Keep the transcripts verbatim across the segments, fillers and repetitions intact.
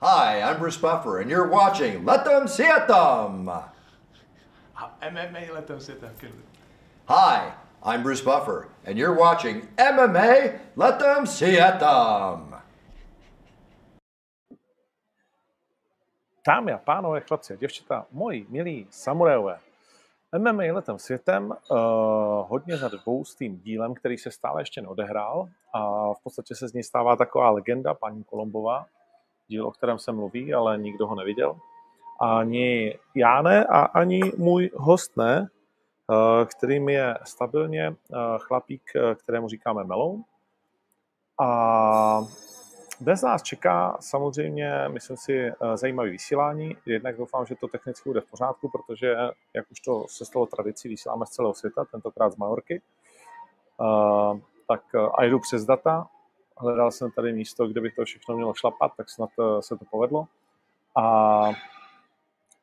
Hi, I'm Bruce Buffer and you're watching Letem Světem. M M A Letem Světem. Hi, I'm Bruce Buffer and you're watching M M A Letem Světem. Dámy a pánové, chlapci a děvčata, moji milí samurajové. M M A Letem světem uh, hodně za dvoustým dílem, který se stále ještě neodehrál a v podstatě se z ní stává taková legenda, paní Kolombová, díl, o kterém se mluví, ale nikdo ho neviděl. Ani já ne a ani můj host ne, uh, kterým je stabilně uh, chlapík, kterému říkáme Melou. A dnes nás čeká samozřejmě, myslím si, zajímavé vysílání. Jednak doufám, že to technicky bude v pořádku, protože, jak už to se stalo tradicí, vysíláme z celého světa, tentokrát z Majorky. Uh, tak a jdu přes data. Hledal jsem tady místo, kde bych to všechno mělo šlapat, tak snad se to povedlo. A,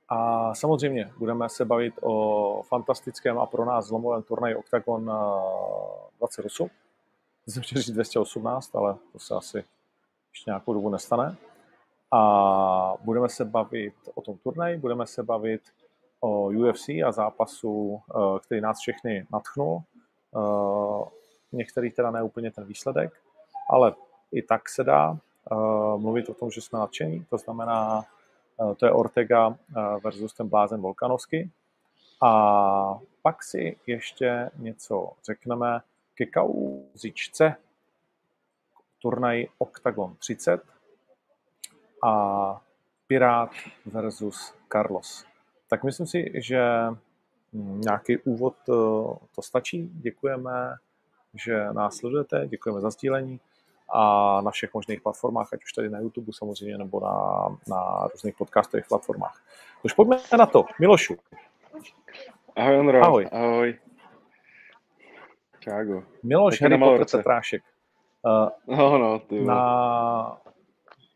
a samozřejmě budeme se bavit o fantastickém a pro nás zlomovém turnaji Oktagon dvacet osm. Jsem chtěl říct dvě stě osmnáct, ale to se asi ještě nějakou dobu nestane. A budeme se bavit o tom turnaji, budeme se bavit o U F C a zápasu, který nás všechny nadchnul. Některý teda ne úplně ten výsledek, ale i tak se dá mluvit o tom, že jsme nadšení. To znamená, to je Ortega versus ten blázen Volkanovski. A pak si ještě něco řekneme ke kauzičce turnaji Oktagon třicet a Pirát versus Carlos. Tak myslím si, že nějaký úvod to stačí. Děkujeme, že nás sledujete, děkujeme za sdílení a na všech možných platformách, ať už tady na YouTube samozřejmě, nebo na, na různých podcastových platformách. Tož pojďme na to. Milošu. Ahoj, Ondro. Ahoj. Ahoj. Čágo. Miloš, Harry Potter, Petrášek. Uh, no, no, ty na...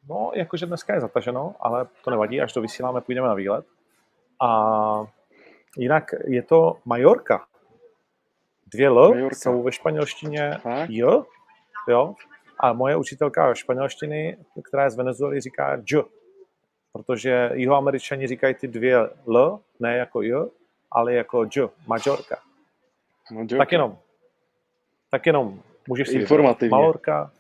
no, jakože dneska je zataženo, ale to nevadí, až to vysíláme, půjdeme na výlet. A jinak je to Majorka. Dvě L Majorka. Jsou ve španělštině J, jo. A moje učitelka španělštiny, která je z Venezuely, říká J, protože jihoameričani říkají ty dvě L, ne jako J, ale jako J, Majorka. Majorka. Tak jenom, tak jenom. Můžeš si informativně. Malorka.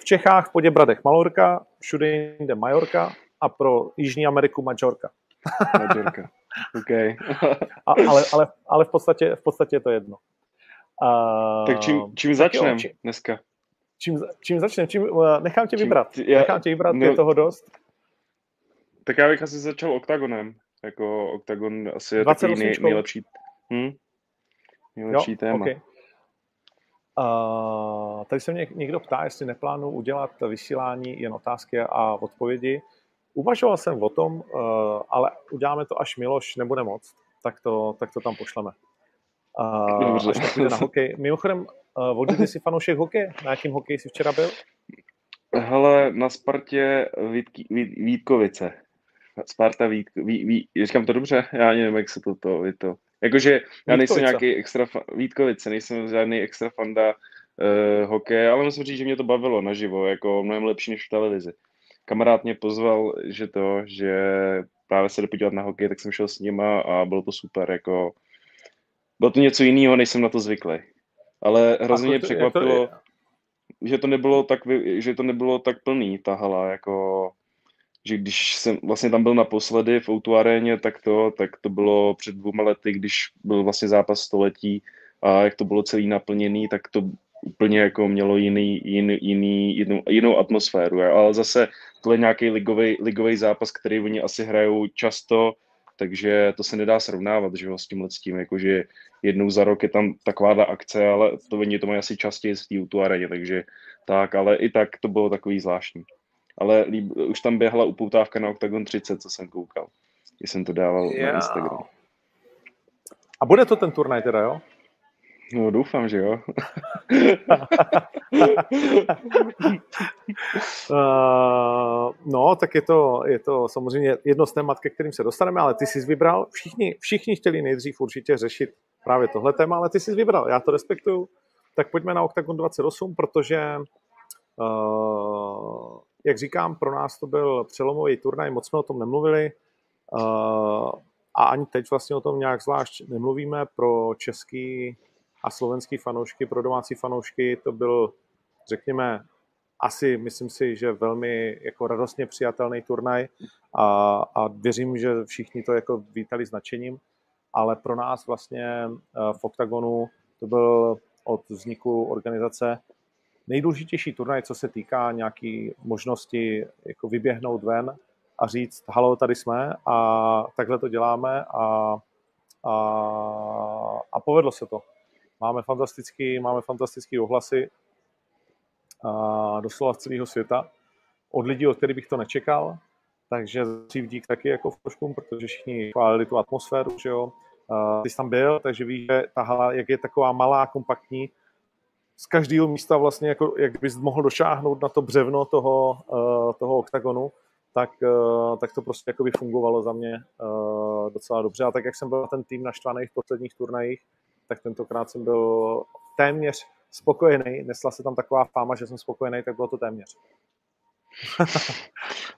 V Čechách, v Poděbradech Malorka, všude jinde Majorka a pro Jižní Ameriku Majorka. Majorka, OK. a, ale, ale, ale v podstatě, v podstatě je to jedno. Uh, tak čím, čím začneme či, dneska? Čím, čím začneme? Čím, uh, nechám tě čím, vybrat. Já, nechám tě vybrat, no, je toho dost. Tak já bych asi začal Oktagonem. Jako Oktagon asi je takový nej, nejlepší, hm? nejlepší jo, téma. Okay. Uh, tady se mě někdo ptá, jestli neplánuji udělat vysílání jen otázky a odpovědi. Uvažoval jsem o tom, uh, ale uděláme to, až Miloš nebude moc, tak to, tak to tam pošleme. Uh, až tak jde na hokej. Mimochodem, uh, vodíte si fanoušek hokeje? Na jakém hokeji jsi včera byl? Hele, na Spartě Vítky, Vít, Vítkovice. Sparta Vítkovice. Ví, ví, říkám to dobře? Já nevím, jak se to to... to. Jakože já nejsem nějaký extra fan, Vítkovice, nejsem žádný extra fanda uh, hokeje, ale musím říct, že mě to bavilo naživo, jako mnohem lepší než v televizi. Kamarád mě pozval, že to, že právě se jde podívat na hokej, tak jsem šel s nima a bylo to super, jako bylo to něco jiného, než jsem na to zvyklý. Ale hrozně mě překvapilo, to že to nebylo tak, že to nebylo tak plný ta hala, jako že když jsem vlastně tam byl naposledy v ó dvě aréně, tak to, tak to bylo před dvěma lety, když byl vlastně zápas století a jak to bylo celý naplněný, tak to úplně jako mělo jiný, jiný, jiný, jinou, jinou atmosféru. Ale zase tohle je nějaký ligový, ligový zápas, který oni asi hrajou často, takže to se nedá srovnávat, že jo, s tímhle s tím, jakože jednou za rok je tam taková akce, ale to oni to mají asi častěji v té ó dvě aréně, takže tak, ale i tak to bylo takový zvláštní. Ale líb, už tam běhala upoutávka na Oktagon třicet, co jsem koukal. Když jsem to dával yeah. na Instagram. A bude to ten turnaj teda, jo? No, doufám, že jo. uh, no, tak je to, je to samozřejmě jedno z témat, ke kterým se dostaneme, ale ty jsi vybral, všichni, všichni chtěli nejdřív určitě řešit právě tohle téma, ale ty jsi vybral, já to respektuju. Tak pojďme na Oktagon dvacet osm, protože Uh, Jak říkám, pro nás to byl přelomový turnaj, moc jsme o tom nemluvili a ani teď vlastně o tom nějak zvlášť nemluvíme. Pro český a slovenský fanoušky, pro domácí fanoušky to byl, řekněme, asi myslím si, že velmi jako radostně přijatelný turnaj a, a věřím, že všichni to jako vítali s nadšením, ale pro nás vlastně v Oktagonu to byl od vzniku organizace nejdůležitější turnaj, co se týká nějaké možnosti jako vyběhnout ven a říct, halo, tady jsme a takhle to děláme a, a, a povedlo se to. Máme fantastický, máme fantastický ohlasy a doslova z celého světa od lidí, od kterých bych to nečekal, takže zatřím dík taky jako v Poškům, protože všichni chválili tu atmosféru, že jo. A ty jsi tam byl, takže víš, že ta hala, jak je taková malá, kompaktní, z každého místa vlastně, jako, jak bys mohl došáhnout na to břevno toho, uh, toho oktagonu, tak, uh, tak to prostě jakoby fungovalo za mě uh, docela dobře. A tak, jak jsem byl na ten tým naštvaný v posledních turnajích, tak tentokrát jsem byl téměř spokojený. Nesla se tam taková fáma, že jsem spokojený, tak bylo to téměř.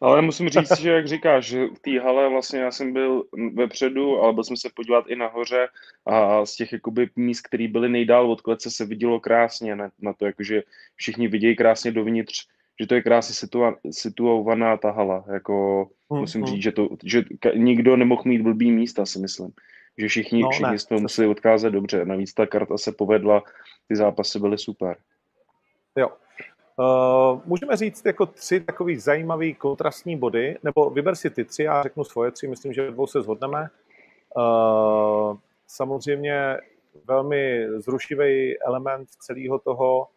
Ale musím říct, že jak říkáš, v té hale vlastně já jsem byl vepředu, ale byl jsem se podívat i nahoře a z těch jakoby míst, které byly nejdál od klece, se vidělo krásně na, na to, jakože všichni vidějí krásně dovnitř, že to je krásně situa, situovaná ta hala. Jako, mm, musím mm. říct, že, to, že nikdo nemohl mít blbý místa, si myslím. Že všichni, no, všichni jsme museli odkázat dobře. Navíc ta karta se povedla, ty zápasy byly super. Jo. Uh, můžeme říct jako tři takový zajímavý kontrastní body, nebo vyber si ty tři, já řeknu svoje tři, myslím, že dvou se shodneme. Uh, samozřejmě velmi zrušivý element celého toho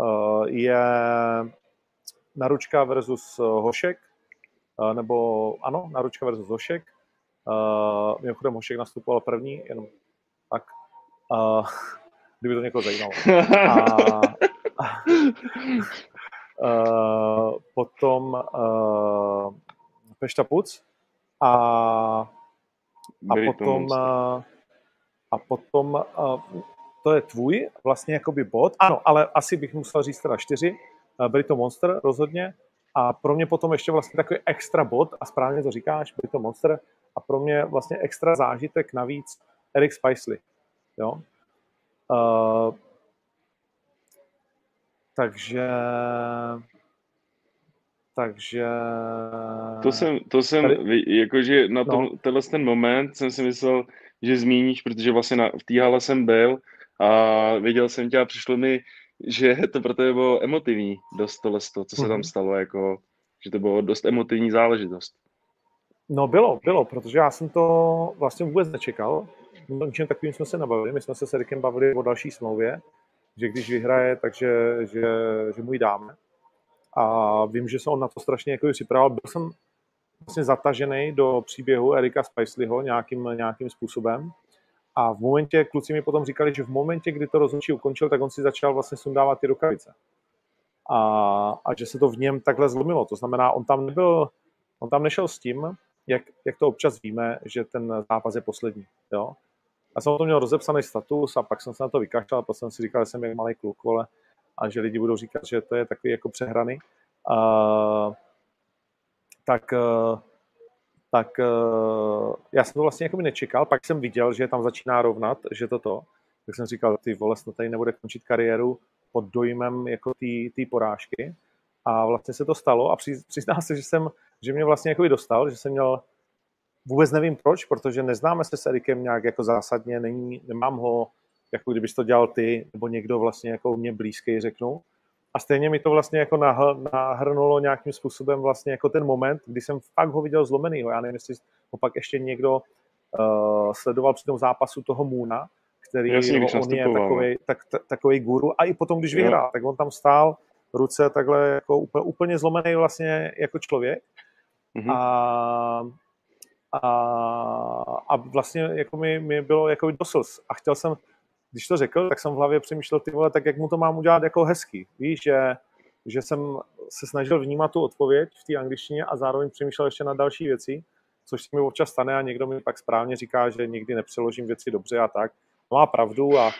uh, je Naručka versus Hošek, uh, nebo ano, Naručka versus Hošek. Uh, mimochodem Hošek nastupoval první, jenom tak, uh, kdyby to někoho zajímalo. A uh, potom uh, Pešta Puc a, a potom, uh, a potom uh, to je tvůj vlastně jakoby bod, ano, ale asi bych musel říct teda čtyři, uh, Brito Monster rozhodně a pro mě potom ještě vlastně takový extra bod a správně to říkáš, Brito Monster a pro mě vlastně extra zážitek navíc Eric Spicely, jo. Uh, Takže, takže... To jsem, to jsem tady... jakože na tom, no. tenhle ten moment jsem si myslel, že zmíníš, protože vlastně na, v té hale jsem byl a viděl jsem tě a přišlo mi, že to pro tebe bylo emotivní dost tohle, to, co se tam stalo, jako, že to bylo dost emotivní záležitost. No bylo, bylo, protože já jsem to vlastně vůbec nečekal. O ničem takovým jsme se nebavili, my jsme se s Ericem bavili o další smlouvě, že když vyhraje, takže že, že mu ji dáme. A vím, že se on na to strašně jako připravoval. Byl jsem vlastně zatažený do příběhu Erika Spicelyho nějakým, nějakým způsobem. A v momentě, kluci mi potom říkali, že v momentě, kdy to rozhodčí ukončil, tak on si začal vlastně sundávat ty rukavice. A, a že se to v něm takhle zlomilo. To znamená, on tam nebyl, on tam nešel s tím, jak, jak to občas víme, že ten zápas je poslední. Jo? Já jsem o tom měl rozepsaný status a pak jsem se na to vykašlal, pak jsem si říkal, že jsem jak malý kluk, vole, a že lidi budou říkat, že to je takový jako přehraný. Uh, tak uh, tak uh, já jsem to vlastně jako by nečekal, pak jsem viděl, že tam začíná rovnat, že to to. Tak jsem říkal, ty vole, snad tady nebude končit kariéru pod dojmem jako té porážky. A vlastně se to stalo a přiznám se, že jsem, že mě vlastně jako by dostal, že jsem měl vůbec nevím proč, protože neznáme se s Ericem nějak jako zásadně, není, nemám ho, jako kdybys to dělal ty, nebo někdo vlastně jako mě blízký, řeknu. A stejně mi to vlastně jako nahrnulo nějakým způsobem vlastně jako ten moment, kdy jsem fakt ho viděl zlomenýho. Já nevím, jestli ho pak ještě někdo uh, sledoval při tom zápasu toho Moona, který Jasně, on je takovej, tak, takovej guru. A i potom, když vyhrál, tak on tam stál, ruce takhle jako úplně, úplně zlomený vlastně jako člověk. Mm-hmm. A A, a vlastně jako mi, mi bylo jako do slz. A chtěl jsem, když to řekl, tak jsem v hlavě přemýšlel, ty vole, tak jak mu to mám udělat jako hezky. Víš, že, že jsem se snažil vnímat tu odpověď v té angličtině a zároveň přemýšlel ještě na další věci, což se mi občas stane a někdo mi pak správně říká, že nikdy nepřeložím věci dobře a tak. Má pravdu a,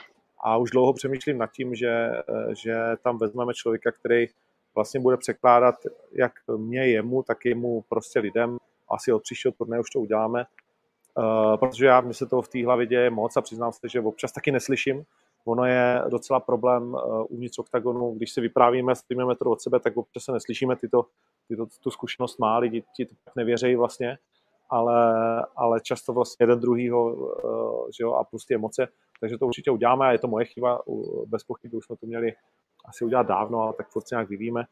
a už dlouho přemýšlím nad tím, že, že tam vezmeme člověka, který vlastně bude překládat jak mě, jemu, tak jemu prostě lidem. Asi od příštího turné už to uděláme, uh, protože já, mně se toho v té hlavě děje moc a přiznám se, že občas taky neslyším. Ono je docela problém uh, uvnitř oktagonu, když se vyprávíme s tím metru od sebe, tak občas se neslyšíme, tyto, tyto, tu zkušenost má, lidi ti to nevěřejí vlastně, ale, ale často vlastně jeden druhýho uh, že jo, a plus ty emoce, takže to určitě uděláme a je to moje chyba, uh, bez pochyby už jsme to měli asi udělat dávno, ale tak furt se nějak vyvíjíme.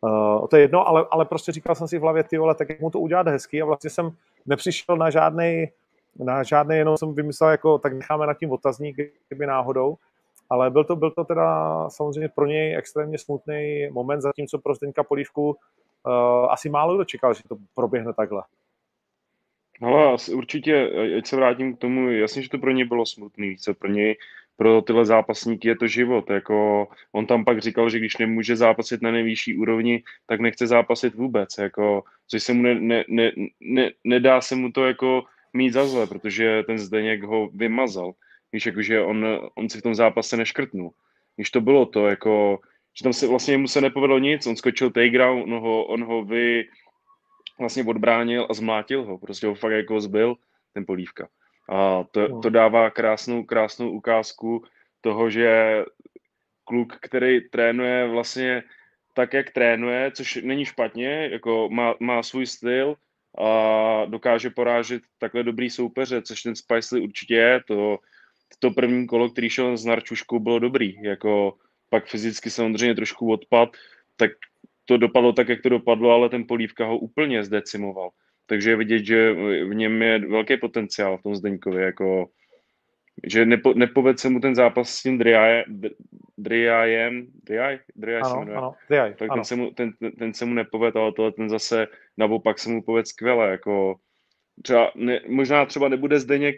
Uh, to je jedno, ale, ale prostě říkal jsem si v hlavě, ty vole, tak jak mu to udělat hezky a vlastně jsem nepřišel na žádnej, na žádnej, jenom jsem vymyslel, jako, tak necháme nad tím otazník, kdyby náhodou, ale byl to, byl to teda samozřejmě pro něj extrémně smutný moment, zatímco pro Zdeňka Polívku uh, asi málo kdo čekal, že to proběhne takhle. Hele, určitě, ať se vrátím k tomu, jasně, že to pro něj bylo smutný, co pro něj pro tyhle zápasníky je to život. Jako, on tam pak říkal, že když nemůže zápasit na nejvyšší úrovni, tak nechce zápasit vůbec. Jako, což se mu ne, ne, ne, ne, nedá se mu to jako mít za zle, protože ten Zdeněk ho vymazal. Víš, jakože on, on si v tom zápase neškrtnul. Když to bylo to, jako, že tam se vlastně mu se nepovedlo nic, on skočil takedown, on ho, on ho vy, vlastně odbránil a zmlátil ho. Prostě ho fakt jako zbyl ten Polívka. A to, to dává krásnou, krásnou ukázku toho, že kluk, který trénuje vlastně tak, jak trénuje, což není špatně, jako má, má svůj styl a dokáže porážet takhle dobrý soupeře, což ten Spicely určitě je. To, to první kolo, který šel s Naručkou, bylo dobrý. Jako, pak fyzicky samozřejmě trošku odpad, tak to dopadlo tak, jak to dopadlo, ale ten Polívka ho úplně zdecimoval. Takže je vidět, že v něm je velký potenciál v tom Zdeňkovi, jako, že nepo, nepovedl se mu ten zápas s tím Dríajem, Dríajem, Dríaj, Dríaj se jmenuje, ano, Dríaj, tak ten se, mu, ten, ten se mu nepovedl, ale tohle ten zase naopak se mu povedl skvěle, jako, třeba ne, možná třeba nebude Zdeněk,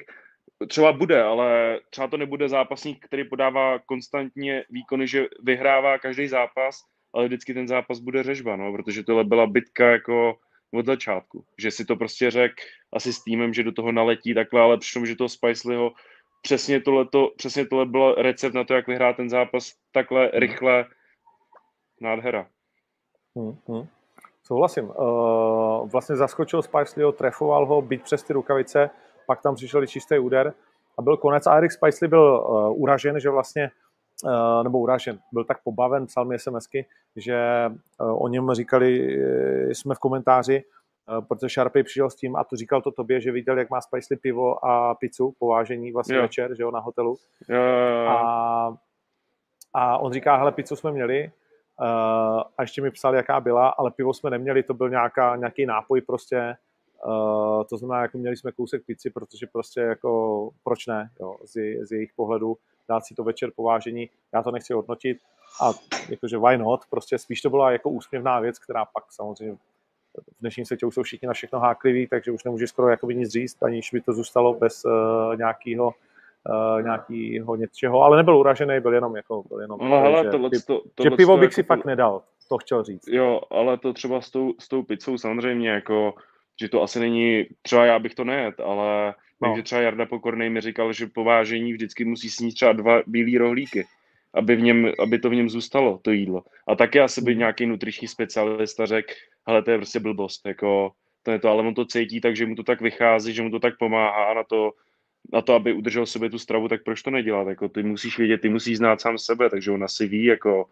třeba bude, ale třeba to nebude zápasník, který podává konstantně výkony, že vyhrává každý zápas, ale vždycky ten zápas bude řežba, no, protože tohle byla bitka, jako, od začátku, že si to prostě řekl asi s týmem, že do toho naletí takhle, ale přitom, že toho Spicelyho přesně tohleto, přesně tohle byl recept na to, jak vyhrát ten zápas takhle rychle, nádhera. Hmm, hmm. Souhlasím. Uh, vlastně zaskočil Spicelyho, trefoval ho, byť přes ty rukavice, pak tam přišel čistý úder a byl konec a Eric Spicely byl uh, uražen, že vlastně Uh, nebo urážen, byl tak pobaven, psal mi SMSky, že uh, o něm říkali, uh, jsme v komentáři, uh, protože Sharpay přišel s tím, a to říkal to tobě, že viděl, jak má Spicely pivo a pizzu po vážení vlastně yeah. večer, že jo, na hotelu. Yeah. A, a on říká, hele, pizzu jsme měli uh, a ještě mi psal, jaká byla, ale pivo jsme neměli, to byl nějaká, nějaký nápoj prostě, uh, to znamená, jako měli jsme kousek pizzy, protože prostě jako, proč ne, jo, z, z jejich pohledu, dát si to večer povážení, já to nechci hodnotit a jakože why not, prostě spíš to byla jako úsměvná věc, která pak samozřejmě v dnešním světě už jsou všichni na všechno hákliví, takže už nemůžeš skoro jakoby nic říct, aniž by to zůstalo bez uh, nějakého uh, nějakého něčeho, ale nebyl uražený, byl jenom jako, byl jenom no, ale že, tohle, to, tohle že pivo bych jako si to, fakt nedal, to chtěl říct. Jo, ale to třeba s tou, s tou pizzou samozřejmě jako, že to asi není, třeba já bych to nejet, ale no. Takže třeba Jarda Pokornej mi říkal, že po vážení vždycky musí snít třeba dva bílý rohlíky, aby, v něm, aby to v něm zůstalo, to jídlo. A taky asi by nějaký nutriční specialista řekl, hele, to je prostě blbost, jako, to je to, ale on to cítí, takže mu to tak vychází, že mu to tak pomáhá na to, na to, aby udržel sobě tu stravu, tak proč to nedělat? Jako, ty musíš vědět, ty musíš znát sám sebe, takže on asi ví, jako,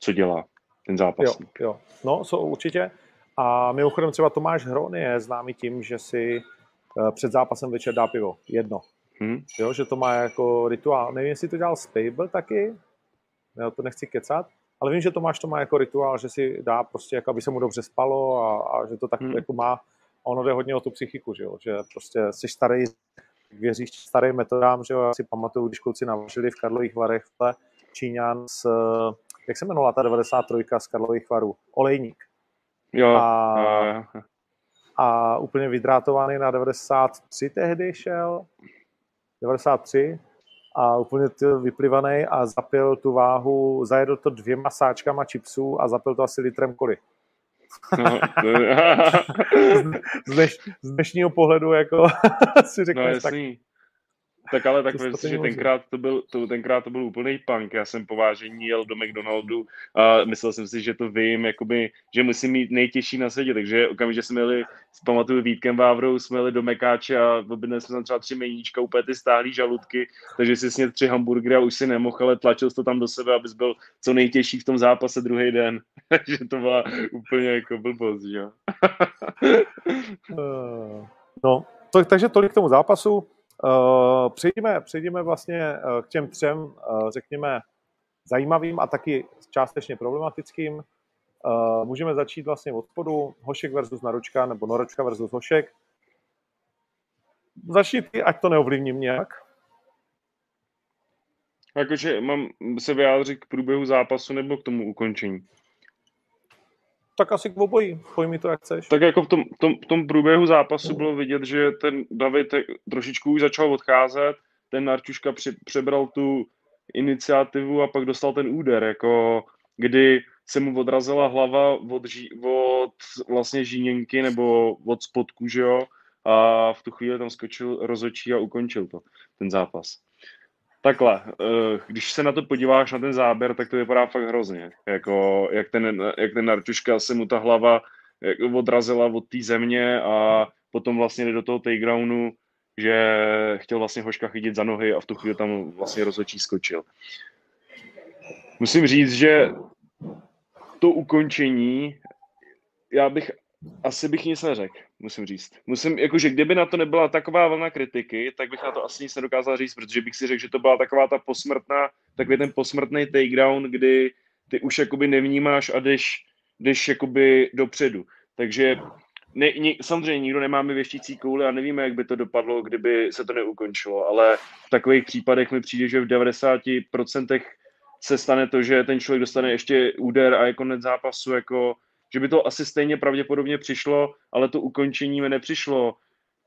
co dělá ten zápasník. Jo, jo. No, co určitě. A mimochodem třeba Tomáš Hron je známý tím, že si před zápasem večer dá pivo. Jedno. Hmm. Jo, že to má jako rituál. Nevím, jestli to dělal Spable taky, já to nechci kecat, ale vím, že Tomáš to má jako rituál, že si dá prostě, jako aby se mu dobře spalo a, a že to tak hmm. jako má. A ono jde hodně o tu psychiku, že jo, že prostě jsi starý, věříš starým metodám, že jo, já si pamatuju, když kluci navařili v Karlových Varech Číňan s, jak se jmenovala ta devadesát tři z Karlových Varů? Olejník. Jo, a, a... a úplně vydrátovaný na devadesát tři tehdy šel, devadesát tři a úplně vyplivaný a zapil tu váhu, zajedl to dvěma sáčkama chipsů a zapil to asi litrem koly. No, je... z, dneš, z dnešního pohledu jako si řekneš no, tak. Tak ale tak vím si, že tenkrát to, byl, to, tenkrát to byl úplný punk. Já jsem po vážení jel do McDonaldu a myslel jsem si, že to vím, jakoby, že musím mít nejtěžší na světě. Takže okamžitě jsme jeli, pamatuju, Vítkem Vávrou jsme jeli do Mekáče a objednali jsme tam třeba tři meníčka, úplně ty stáhlý žaludky, takže si snědl tři hamburgery a už si nemohl, ale tlačil jsi to tam do sebe, abys byl co nejtěžší v tom zápase druhý den. Takže to byla úplně jako blbost, že jo. No, to, takže tolik k tomu zápasu. Přejdeme, přejdeme vlastně k těm třem, řekněme, zajímavým a taky částečně problematickým. Můžeme začít vlastně od spodu. Hošek versus Naručka, nebo Naručka versus Hošek. Začni ty, ať to neovlivním nějak. Jakože mám se vyjádřit k průběhu zápasu nebo k tomu ukončení? Tak asi k obojí, pojmi to, jak chceš. Tak jako v tom, v tom, v tom průběhu zápasu bylo vidět, že ten David trošičku už začal odcházet, ten Narčuška při, přebral tu iniciativu a pak dostal ten úder, jako kdy se mu odrazila hlava od, ří, od vlastně žíněnky nebo od spodku, že jo, a v tu chvíli tam skočil rozhodčí a ukončil to, ten zápas. Takhle, když se na to podíváš, na ten záběr, tak to vypadá fakt hrozně. Jako, jak ten, jak ten Narčuška se mu ta hlava odrazila od té země a potom vlastně jde do toho takedownu, že chtěl vlastně Hoška chytit za nohy a v tu chvíli tam vlastně rozhodčí skočil. Musím říct, že to ukončení, já bych asi bych nic neřekl, musím říct. Musím, jakože kdyby na to nebyla taková vlna kritiky, tak bych na to asi nic nedokázal říct, protože bych si řekl, že to byla taková ta posmrtná, takový ten posmrtný takedown, kdy ty už jakoby nevnímáš a jdeš, jdeš jakoby dopředu. Takže ne, ne, samozřejmě nikdo nemáme věštící koule a nevíme, jak by to dopadlo, kdyby se to neukončilo, ale v takových případech mi přijde, že v devadesát procent se stane to, že ten člověk dostane ještě úder a je konec zápasu, jako že by to asi stejně pravděpodobně přišlo, ale to ukončení mi nepřišlo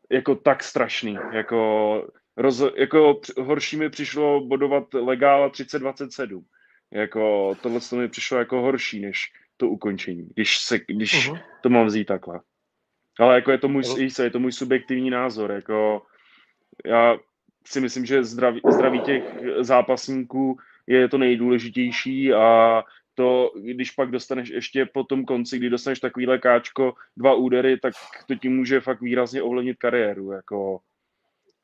jako tak strašný. Jako, roz, jako horší mi přišlo bodovat legála třicet dvacet sedm. Jako, tohle to mi přišlo jako horší než to ukončení, když, se, když uh-huh. to mám vzít takhle. Ale jako je, to můj, je to můj subjektivní názor. Jako, já si myslím, že zdraví, zdraví těch zápasníků je to nejdůležitější a to, když pak dostaneš ještě po tom konci, kdy dostaneš takovýhle káčko, dva údery, tak to ti může fakt výrazně ovlivnit kariéru, jako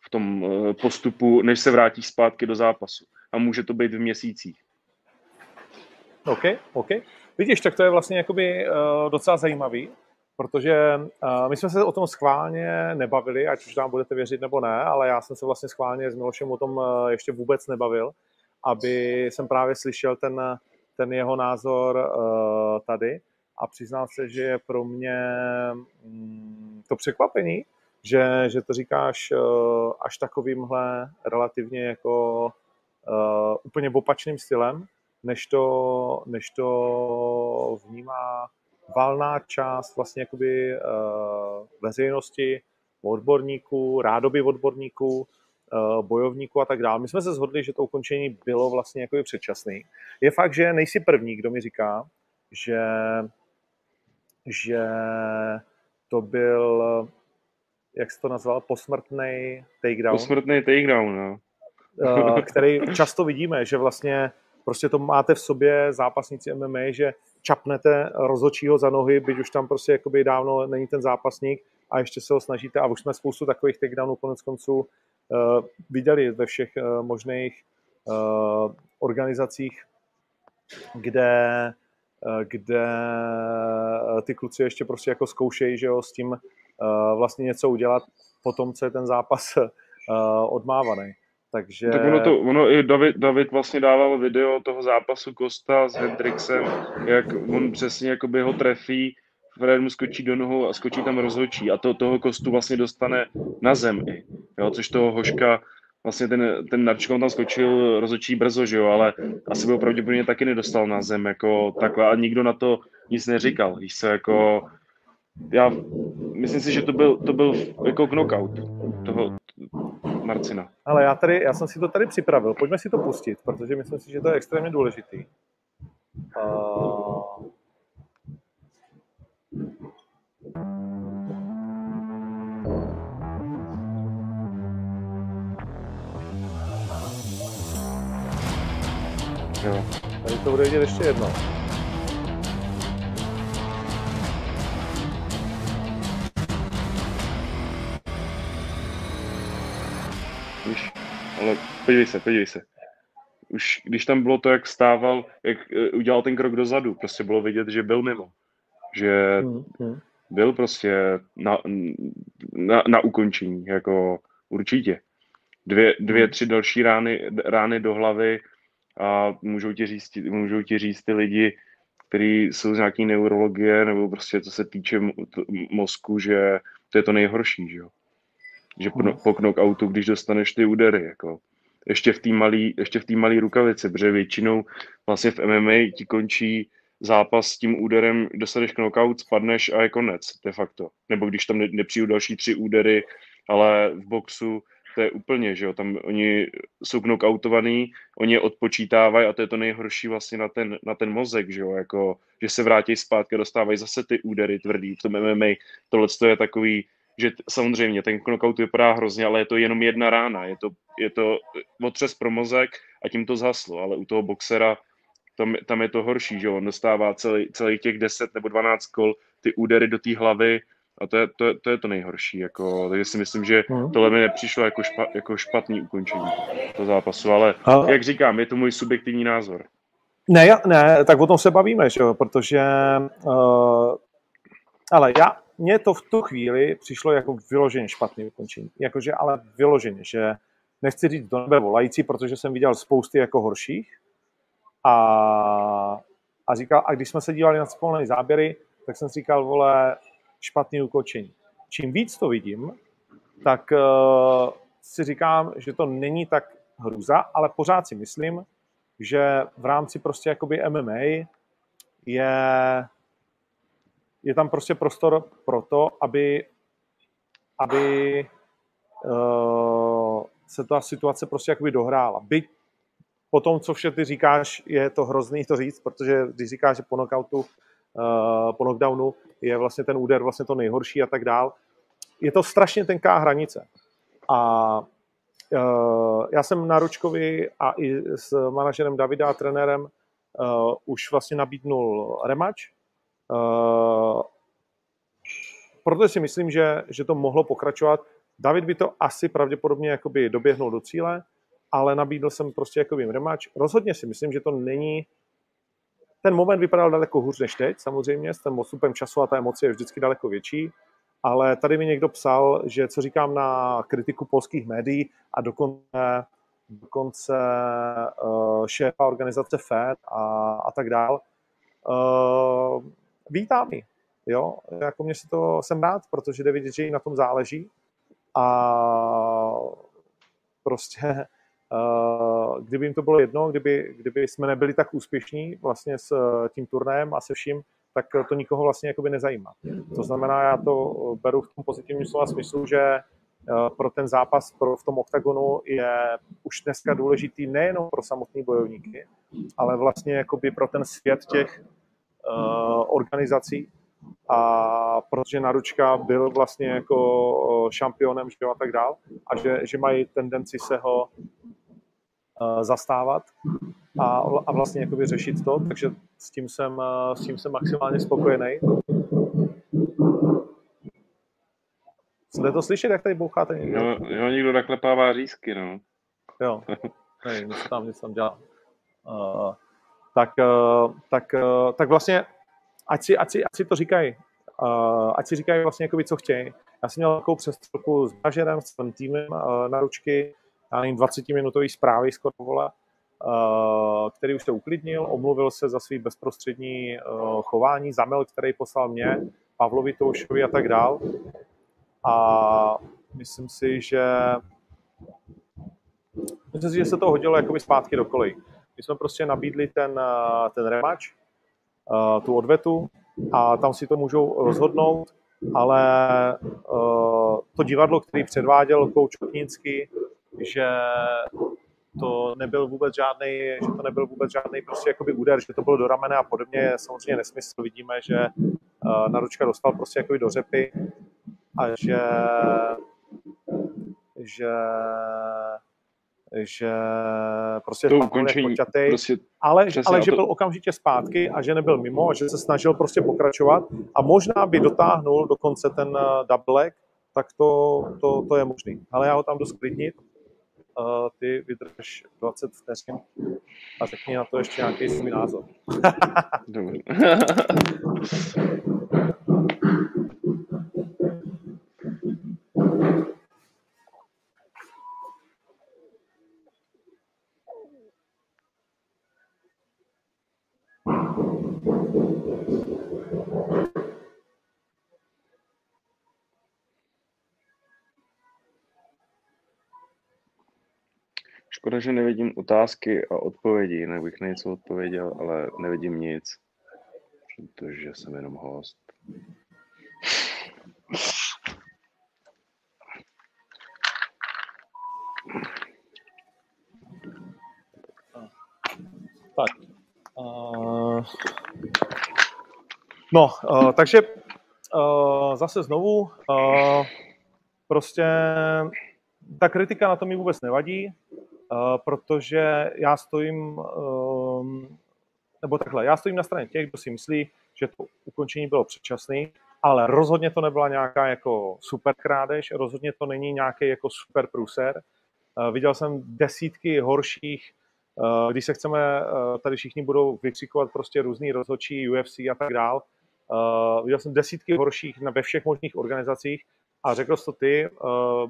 v tom postupu, než se vrátíš zpátky do zápasu. A může to být v měsících. OK, OK. Vidíš, tak to je vlastně jakoby docela zajímavý, protože my jsme se o tom schválně nebavili, ať už nám budete věřit nebo ne, ale já jsem se vlastně schválně s Milošem o tom ještě vůbec nebavil, aby jsem právě slyšel ten ten jeho názor uh, tady a přiznám se, že je pro mě mm, to překvapení, že, že to říkáš uh, až takovýmhle relativně jako uh, úplně opačným stylem, než to, než to vnímá valná část vlastně jakoby uh, veřejnosti, odborníků, rádoby odborníků, bojovníků a tak dále. My jsme se shodli, že to ukončení bylo vlastně jakoby předčasný. Je fakt, že nejsi první, kdo mi říká, že, že to byl, jak jsi to nazval, posmrtný takedown. Posmrtný takedown, no. Který často vidíme, že vlastně prostě to máte v sobě zápasníci M M A, že čapnete rozhodčího za nohy, byť už tam prostě jakoby dávno není ten zápasník a ještě se ho snažíte a už jsme spoustu takových takedownů konec konců Uh, viděli ve všech uh, možných uh, organizacích, kde, uh, kde ty kluci ještě prostě jako zkoušejí, že jo, s tím uh, vlastně něco udělat po tom, co je ten zápas uh, odmávaný. Takže... Tak ono to, ono i David, David vlastně dával video toho zápasu Kosta s Hendrixem, jak on přesně jakoby ho trefí, Fred mu skočí do nohou a skočí tam rozhodčí a to, toho Kostu vlastně dostane na zem i, jo, což toho Hoška vlastně ten, ten Narčko tam skočil rozhodčí brzo, že jo, ale asi by ho pravděpodobně taky nedostal na zem, jako takhle a nikdo na to nic neříkal, víš se, jako já myslím si, že to byl, to byl jako knockout toho Marcina. Ale já tady, já jsem si to tady připravil, pojďme si to pustit, protože myslím si, že to je extrémně důležitý. Uh... Jo. Tady to bude vidět ještě jedno. Víš, ale podívej se, podívej se. Už když tam bylo to, jak stával, jak udělal ten krok dozadu, prostě bylo vidět, že byl mimo. Že byl prostě na, na, na ukončení, jako určitě. Dvě, dvě tři další rány, rány do hlavy a můžou ti říct, můžou ti říct ty lidi, kteří jsou z nějaký neurologie nebo prostě co se týče mozku, že to je to nejhorší, že jo. Že po knockoutu, když dostaneš ty údery, jako. Ještě v té malý, ještě v té malý rukavici, protože většinou vlastně v M M A ti končí zápas s tím úderem, dostaneš knockout, spadneš a je konec, de facto. Nebo když tam ne, nepřijdu další tři údery, ale v boxu to je úplně, že jo, tam oni jsou knockoutovaný, oni je odpočítávají a to je to nejhorší vlastně na ten, na ten mozek, že jo, jako, že se vrátí zpátky a dostávají zase ty údery tvrdý v tom M M A. Tohle je takový, že t- samozřejmě ten knockout vypadá hrozně, ale je to jenom jedna rána, je to, je to otřes pro mozek a tím to zhaslo, ale u toho boxera tam, tam je to horší, že on dostává celý, celý těch deset nebo dvanáct kol ty údery do té hlavy a to je to, to je to nejhorší, jako, takže si myslím, že tohle mi nepřišlo jako, špa, jako špatný ukončení toho zápasu, ale a... jak říkám, je to můj subjektivní názor. Ne, ne, tak o tom se bavíme, že jo, protože uh, ale já mně to v tu chvíli přišlo jako vyloženě špatné ukončení. Jakože ale vyloženě, že nechci říct do nebe volající, protože jsem viděl spousty jako horších. A, a říkal, a když jsme se dívali na spolné záběry, tak jsem si říkal, vole, špatné ukončení. Čím víc to vidím, tak uh, si říkám, že to není tak hrůza, ale pořád si myslím, že v rámci prostě jakoby M M A je... je tam prostě prostor pro to, aby, aby uh, se ta situace prostě jakoby dohrála. Byť po tom, co vše ty říkáš, je to hrozný to říct, protože když říkáš, že po knockoutu, uh, po knockdownu je vlastně ten úder vlastně to nejhorší a tak dál. Je to strašně tenká hranice. A uh, já jsem Naručkovi a i s manažerem Davida a trenérem uh, už vlastně nabídnul rematch. Uh, proto si myslím, že, že to mohlo pokračovat. David by to asi pravděpodobně jakoby doběhnul do cíle, ale nabídl jsem prostě jakoby rematch. Rozhodně si myslím, že to není... Ten moment vypadal daleko hůř než teď, samozřejmě, s tím odstupem času a ta emoce je vždycky daleko větší, ale tady mi někdo psal, že co říkám na kritiku polských médií a dokonce, dokonce uh, šéfa organizace F E D a, a tak dál. Uh, Vítám ji, jo, jako mě se to, jsem rád, protože jde vidět, že jí na tom záleží a prostě, uh, kdyby jim to bylo jedno, kdyby, kdyby jsme nebyli tak úspěšní vlastně s tím turnajem a se vším, tak to nikoho vlastně jakoby nezajímá. To znamená, já to beru v tom pozitivním slova smyslu, že uh, pro ten zápas pro, v tom oktagonu je už dneska důležitý nejenom pro samotné bojovníky, ale vlastně jakoby pro ten svět těch organizací a protože Naručka byl vlastně jako šampionem, že jo, a tak dál a že, že mají tendenci se ho zastávat a, a vlastně jakoby řešit to, takže s tím jsem, s tím jsem maximálně spokojený. Jste to slyšet, jak tady boucháte někdo? Jo, jo, někdo naklepává řízky, no. Jo, nevím, nic tam, nic tam dělá. Uh, Tak, tak, tak vlastně, ať si, ať si, ať si to říkají, ať si říkají vlastně jakoby, co chtějí. Já jsem měl takovou přestřelku s manažerem, s celým týmem Naručky, já nevím, dvacetiminutový zprávy skoro, vole, který už to uklidnil, omluvil se za svý bezprostřední chování, za mail, který poslal mě, Pavlovi Toušovi a tak dál. A myslím si, že, myslím si, že se to hodilo jakoby zpátky do kolejí. My jsme prostě nabídli ten, ten rematch, tu odvetu a tam si to můžou rozhodnout, ale to divadlo, který předváděl kouč Kninsky, že to nebyl vůbec žádnej, že to nebyl vůbec žádnej prostě jakoby úder, že to bylo do ramene a podobně, je samozřejmě nesmysl. Vidíme, že Naručka dostal prostě jakoby do řepy a že, že že prostě ukončení, prostě, ale, přesně, ale že to... byl okamžitě zpátky a že nebyl mimo a že se snažil prostě pokračovat a možná by dotáhnul dokonce ten double, tak to, to, to je možný. Ale já ho tam jdu sklidnit, uh, ty vydrž dvacet vteřin a řekni na to ještě nějaký svůj názor. Dobrý. Škoda, že nevidím otázky a odpovědi, jinak bych něco odpověděl, ale nevidím nic, protože jsem jenom host. Tak. Uh, no, uh, takže uh, zase znovu uh, prostě ta kritika na to mi vůbec nevadí. Uh, protože já stojím, uh, nebo takhle, já stojím na straně těch, kdo si myslí, že to ukončení bylo předčasné, ale rozhodně to nebyla nějaká jako super krádež, rozhodně to není nějaký jako super průser. Uh, viděl jsem desítky horších, uh, když se chceme, uh, tady všichni budou vykřikovat prostě různý rozhodčí, U F C a tak dál. Uh, viděl jsem desítky horších na, ve všech možných organizacích a řekl jsi to ty, uh,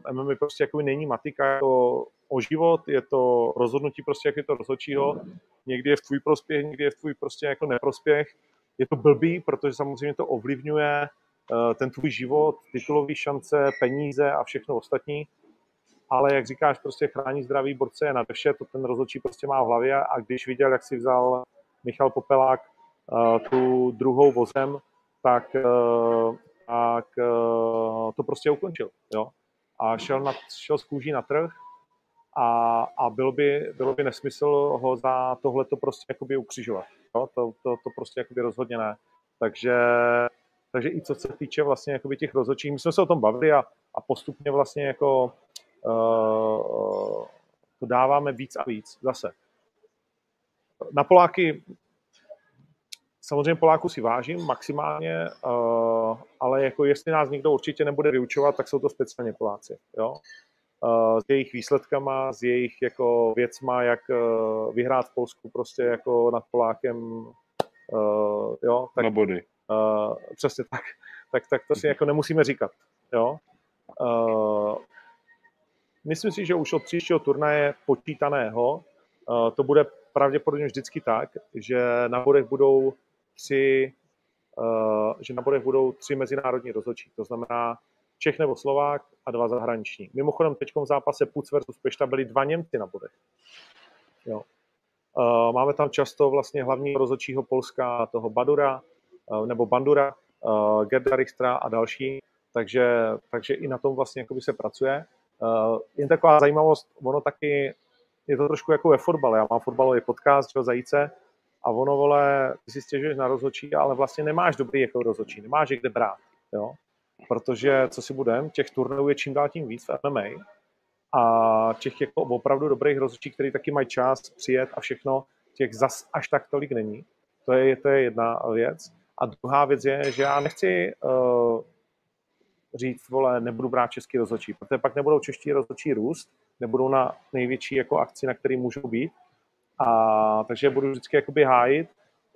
M M A prostě jako není matika, jako o život, je to rozhodnutí prostě, jak je to rozhodčího, někdy je v tvůj prospěch, někdy je v tvůj prostě jako neprospěch, je to blbý, protože samozřejmě to ovlivňuje ten tvůj život, titulové šance, peníze a všechno ostatní, ale jak říkáš, prostě chrání zdraví borce je nade vše, to ten rozhodčí prostě má v hlavě a když viděl, jak si vzal Michal Popelák tu druhou vozem, tak, tak to prostě ukončil, jo, a šel, na, šel z kůží na trh. A, a bylo by, bylo by nesmysl ho za tohleto prostě jakoby ukřižovat. No, to, to, to prostě jakoby rozhodně ne. Takže, takže i co se týče vlastně jakoby těch rozhodčích, my jsme se o tom bavili a, a postupně vlastně jako uh, to dáváme víc a víc zase. Na Poláky, samozřejmě Poláku si vážím maximálně, uh, ale jako jestli nás nikdo určitě nebude vyučovat, tak jsou to speciálně Poláci, jo. S jejich výsledkama, s jejich jako věcma, jak vyhrát v Polsku prostě jako nad Polákem, jo, tak, na body. Uh, přesně tak. tak. Tak to si jako nemusíme říkat, jo. Uh, myslím si, že už od příštího turnaje počítaného uh, to bude pravděpodobně vždycky tak, že na bodech budou tři, uh, že na bodech budou tři mezinárodní rozhodčí, to znamená Čech nebo Slovák a dva zahraniční. Mimochodem teďkom v zápase Puc versus Pešta byli dva Němci na bodech. Jo. Uh, máme tam často vlastně hlavního rozhodčího Polska, toho Badura, uh, nebo Bandura, uh, Gerda Richtra a další, takže, takže i na tom vlastně jakoby se pracuje. Uh, jen taková zajímavost, ono taky, je to trošku jako ve fotbale, já mám fotbalový podcast, že zajíce, a ono, vole, ty si stěžuješ na rozhodčí, ale vlastně nemáš dobrý jako rozhodčí, nemáš je kde brát, jo. Protože, co si budem, těch turnajů je čím dál tím víc v M M A a těch jako opravdu dobrých rozhodčí, který taky mají čas přijet a všechno, těch zas až tak tolik není. To je, to je jedna věc. A druhá věc je, že já nechci uh, říct, vole, nebudu brát český rozhodčí, protože pak nebudou čeští rozhodčí růst, nebudou na největší jako akci, na který můžou být. A takže budu vždycky jakoby hájit.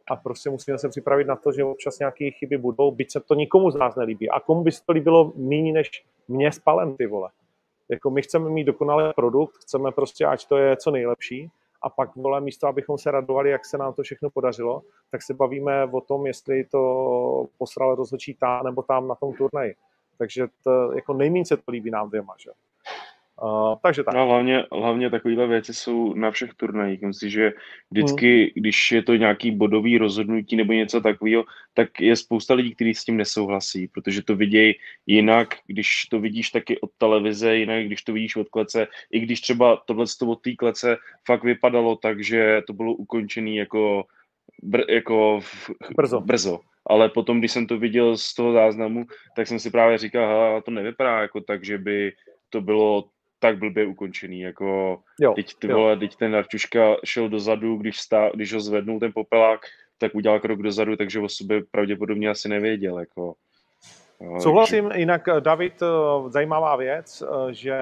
A prostě musíme se připravit na to, že občas nějaké chyby budou, byť se to nikomu z nás nelíbí. A komu by se to líbilo méně než mě s Palem, ty vole. Jako my chceme mít dokonalý produkt, chceme prostě, ať to je co nejlepší. A pak, vole, místo, abychom se radovali, jak se nám to všechno podařilo, tak se bavíme o tom, jestli to posral rozhodčí tá, nebo tam na tom turnaji. Takže to, jako nejméně se to líbí nám dvěma, že? Uh, takže tak. No, hlavně, hlavně takovéhle věci jsou na všech turnajích. Myslím, že vždycky, hmm. když je to nějaký bodový rozhodnutí nebo něco takového, tak je spousta lidí, kteří s tím nesouhlasí, protože to vidějí jinak, když to vidíš taky od televize, jinak když to vidíš od klece, i když třeba tohleto od té klece fakt vypadalo tak, že to bylo ukončené jako, br- jako v... brzo. brzo. Ale potom, když jsem to viděl z toho záznamu, tak jsem si právě říkal, to nevypadá jako tak, že by to bylo tak blbě ukončený, jako jo, teď, ty vole, teď ten Naručka šel dozadu, když, stá, když ho zvednul ten popelák, tak udělal krok dozadu, takže o sobě pravděpodobně asi nevěděl, jako. Souhlasím, jinak David, zajímavá věc, že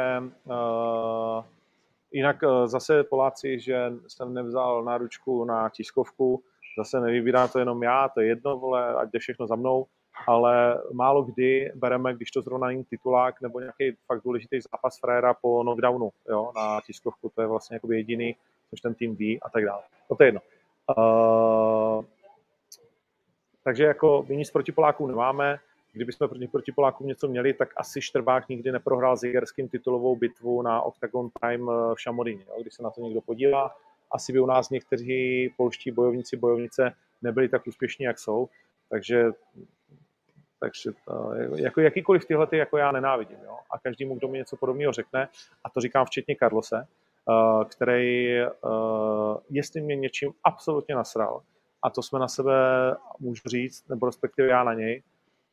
uh, jinak zase Poláci, že jsem nevzal Naručku na tiskovku, zase nevybírám to jenom já, to je jedno, vole, ať jde všechno za mnou, ale málo kdy bereme, když to zrovna není titulák nebo nějaký fakt důležitý zápas frajera po knockdownu, jo, na tiskovku, to je vlastně jakoby jediný, což ten tým ví a tak dále. No to je jedno. Uh, takže jako my nic proti Polákům nemáme. Kdyby jsme proti Polákům něco měli, tak asi Štrbák nikdy neprohrál s Jigerským titulovou bitvu na Oktagon Prime v Šamoríně. Když se na to někdo podívá, asi by u nás někteří polští bojovníci, bojovnice nebyli tak úspěšní, jak jsou. Takže, takže jako jakýkoliv tyhle ty jako já nenávidím. Jo? A každému, kdo mi něco podobného řekne, a to říkám včetně Carlose, který, jestli mě něčím absolutně nasral, a to jsme na sebe, můžu říct, nebo respektive já na něj,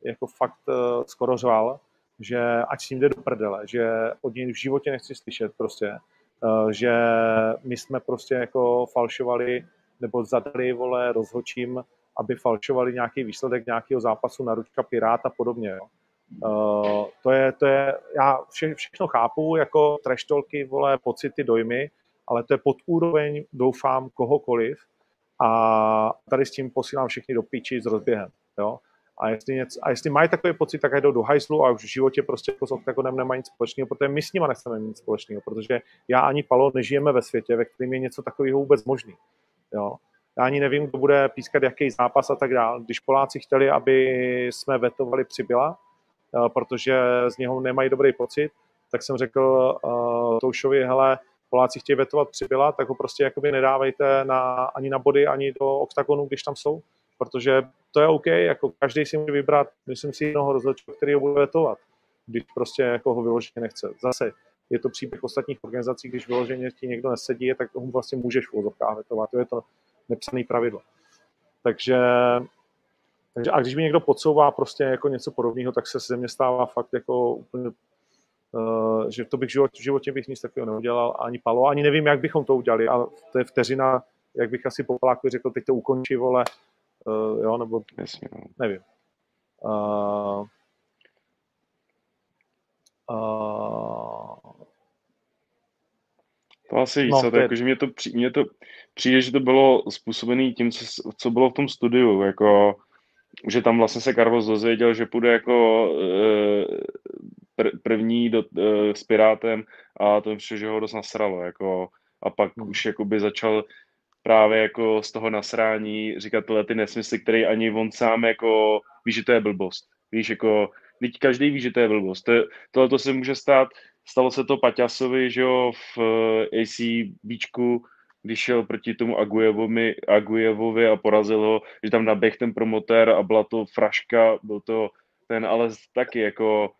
jako fakt uh, skoro řval, že ať s ním jde do prdele, že od něj v životě nechci slyšet prostě, uh, že my jsme prostě jako falšovali nebo zadali, vole, rozhodčím, aby falšovali nějaký výsledek nějakého zápasu Naručka, Pirát a podobně, jo. Uh, to je, to je, já vše, všechno chápu, jako treštolky, vole, pocity, dojmy, ale to je pod úroveň, doufám, kohokoliv a tady s tím posílám všichni do píči s rozběhem, jo. A jestli, něco, a jestli mají takový pocit, tak jdou do hajzlu a už v životě prostě s Oktagonem nemají nic společného, protože my s nima nechceme nic společného, protože já ani Palo nežijeme ve světě, ve kterém je něco takového vůbec možný. Jo? Já ani nevím, kdo bude pískat jaký zápas a tak dále. Když Poláci chtěli, aby jsme vetovali Přibyla, protože z něho nemají dobrý pocit, tak jsem řekl uh, Toušovi, hele, Poláci chtějí vetovat Přibyla, tak ho prostě jakoby nedávejte na, ani na body, ani do Oktagonu, když tam jsou, protože to je OK, jako každý si může vybrat, myslím si, jednoho rozhodčího, který ho bude vetovat, když prostě jako ho vyloženě nechce. Zase je to příběh ostatních organizací, když vyloženě ti někdo nesedí, tak ho vlastně můžeš v úzovkách vetovat, to je to nepsané pravidlo. Takže, takže a když mi někdo podsouvá prostě jako něco podobného, tak se ze mě stává fakt jako úplně, uh, že to bych v životě, v životě bych nic takového neudělal, ani Palo, ani nevím, jak bychom to udělali, a to je vteřina, jak bych asi po Polákovi řekl, teď to ukončí, vole, Uh, jo, nebo jasně, no. Nevím. Uh, uh, to asi víc, no, jakože mě, mě to přijde, že to bylo způsobené tím, co, co bylo v tom studiu, jako, že tam vlastně se Carlos dozvěděl, že půjde jako uh, pr- první do, uh, s Pirátem a to myslím, že ho dost nasralo, jako, a pak hmm. už jakoby začal právě jako z toho nasrání říkat tyhle ty nesmysly, které ani on sám jako ví, že to je blbost. Víš, jako, teď každý ví, že to je blbost. To, tohleto se může stát, stalo se to Paťasovi, že jo, v ACBčku, když šel proti tomu Agujevovi, Agujevovi a porazil ho, že tam naběh ten promotér a byla to fraška, byl to ten, ale taky jako,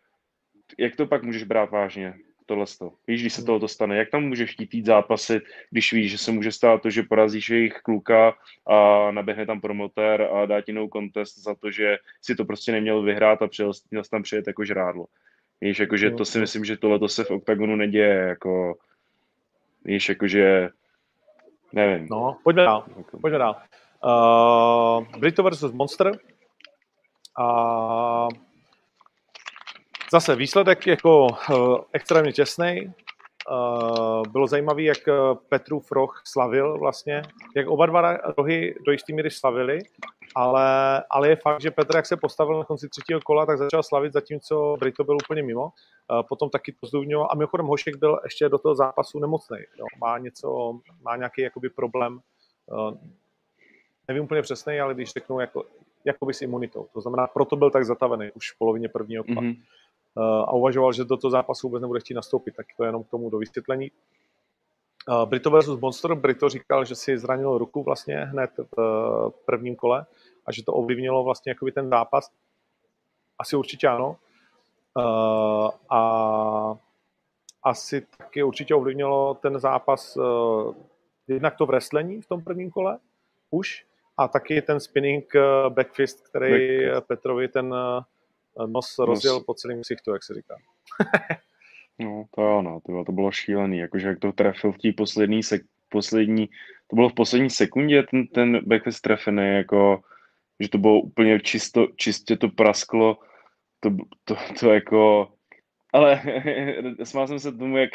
jak to pak můžeš brát vážně? Tohle to. Víš, když se tohoto stane, jak tam můžeš chtít zápasit, když víš, že se může stát to, že porazíš jejich kluka a naběhne tam promotér a dá ti no contest za to, že si to prostě neměl vyhrát a přijel, měl tam přijet jako žrádlo. Víš, jakože to si myslím, že tohle se v Oktagonu neděje, jako, víš, jakože, nevím. No, pojďme dál, pojďme dál. Uh, Brito versus Monster. A Uh... Zase výsledek jako uh, extrémně těsný. Uh, bylo zajímavé, jak Petr Froch slavil vlastně, jak oba dva rohy do jisté míry slavili, ale, ale je fakt, že Petr, jak se postavil na konci třetího kola, tak začal slavit, zatímco Brito byl úplně mimo. Uh, potom taky to zdůvodňoval a mimochodem Hošek byl ještě do toho zápasu nemocnej. Jo. Má něco, má nějaký jakoby problém, uh, nevím úplně přesnej, ale když řeknou jako, jakoby s imunitou. To znamená, proto byl tak zatavený už v polovině prvního kola. Mm-hmm. A uvažoval, že do toho zápasu vůbec nebude chtít nastoupit, tak to je jenom k tomu do vysvětlení. Brito versus Monster. Brito říkal, že si zranil ruku vlastně hned v prvním kole a že to ovlivnilo vlastně jakoby ten zápas. Asi určitě ano. A asi taky určitě ovlivnilo ten zápas jednak to wrestlení v tom prvním kole už a taky ten spinning backfist, který Petrovi ten nos rozjel po celém ksichtu, jak se říká. No to ano, to bylo, to bylo šílený, jakože jak to trefil v té poslední, sek, poslední, to bylo v poslední sekundě ten, ten backlist trefený, jako, že to bylo úplně čisto, čistě to prasklo, to, to, to jako, ale smál jsem se tomu, jak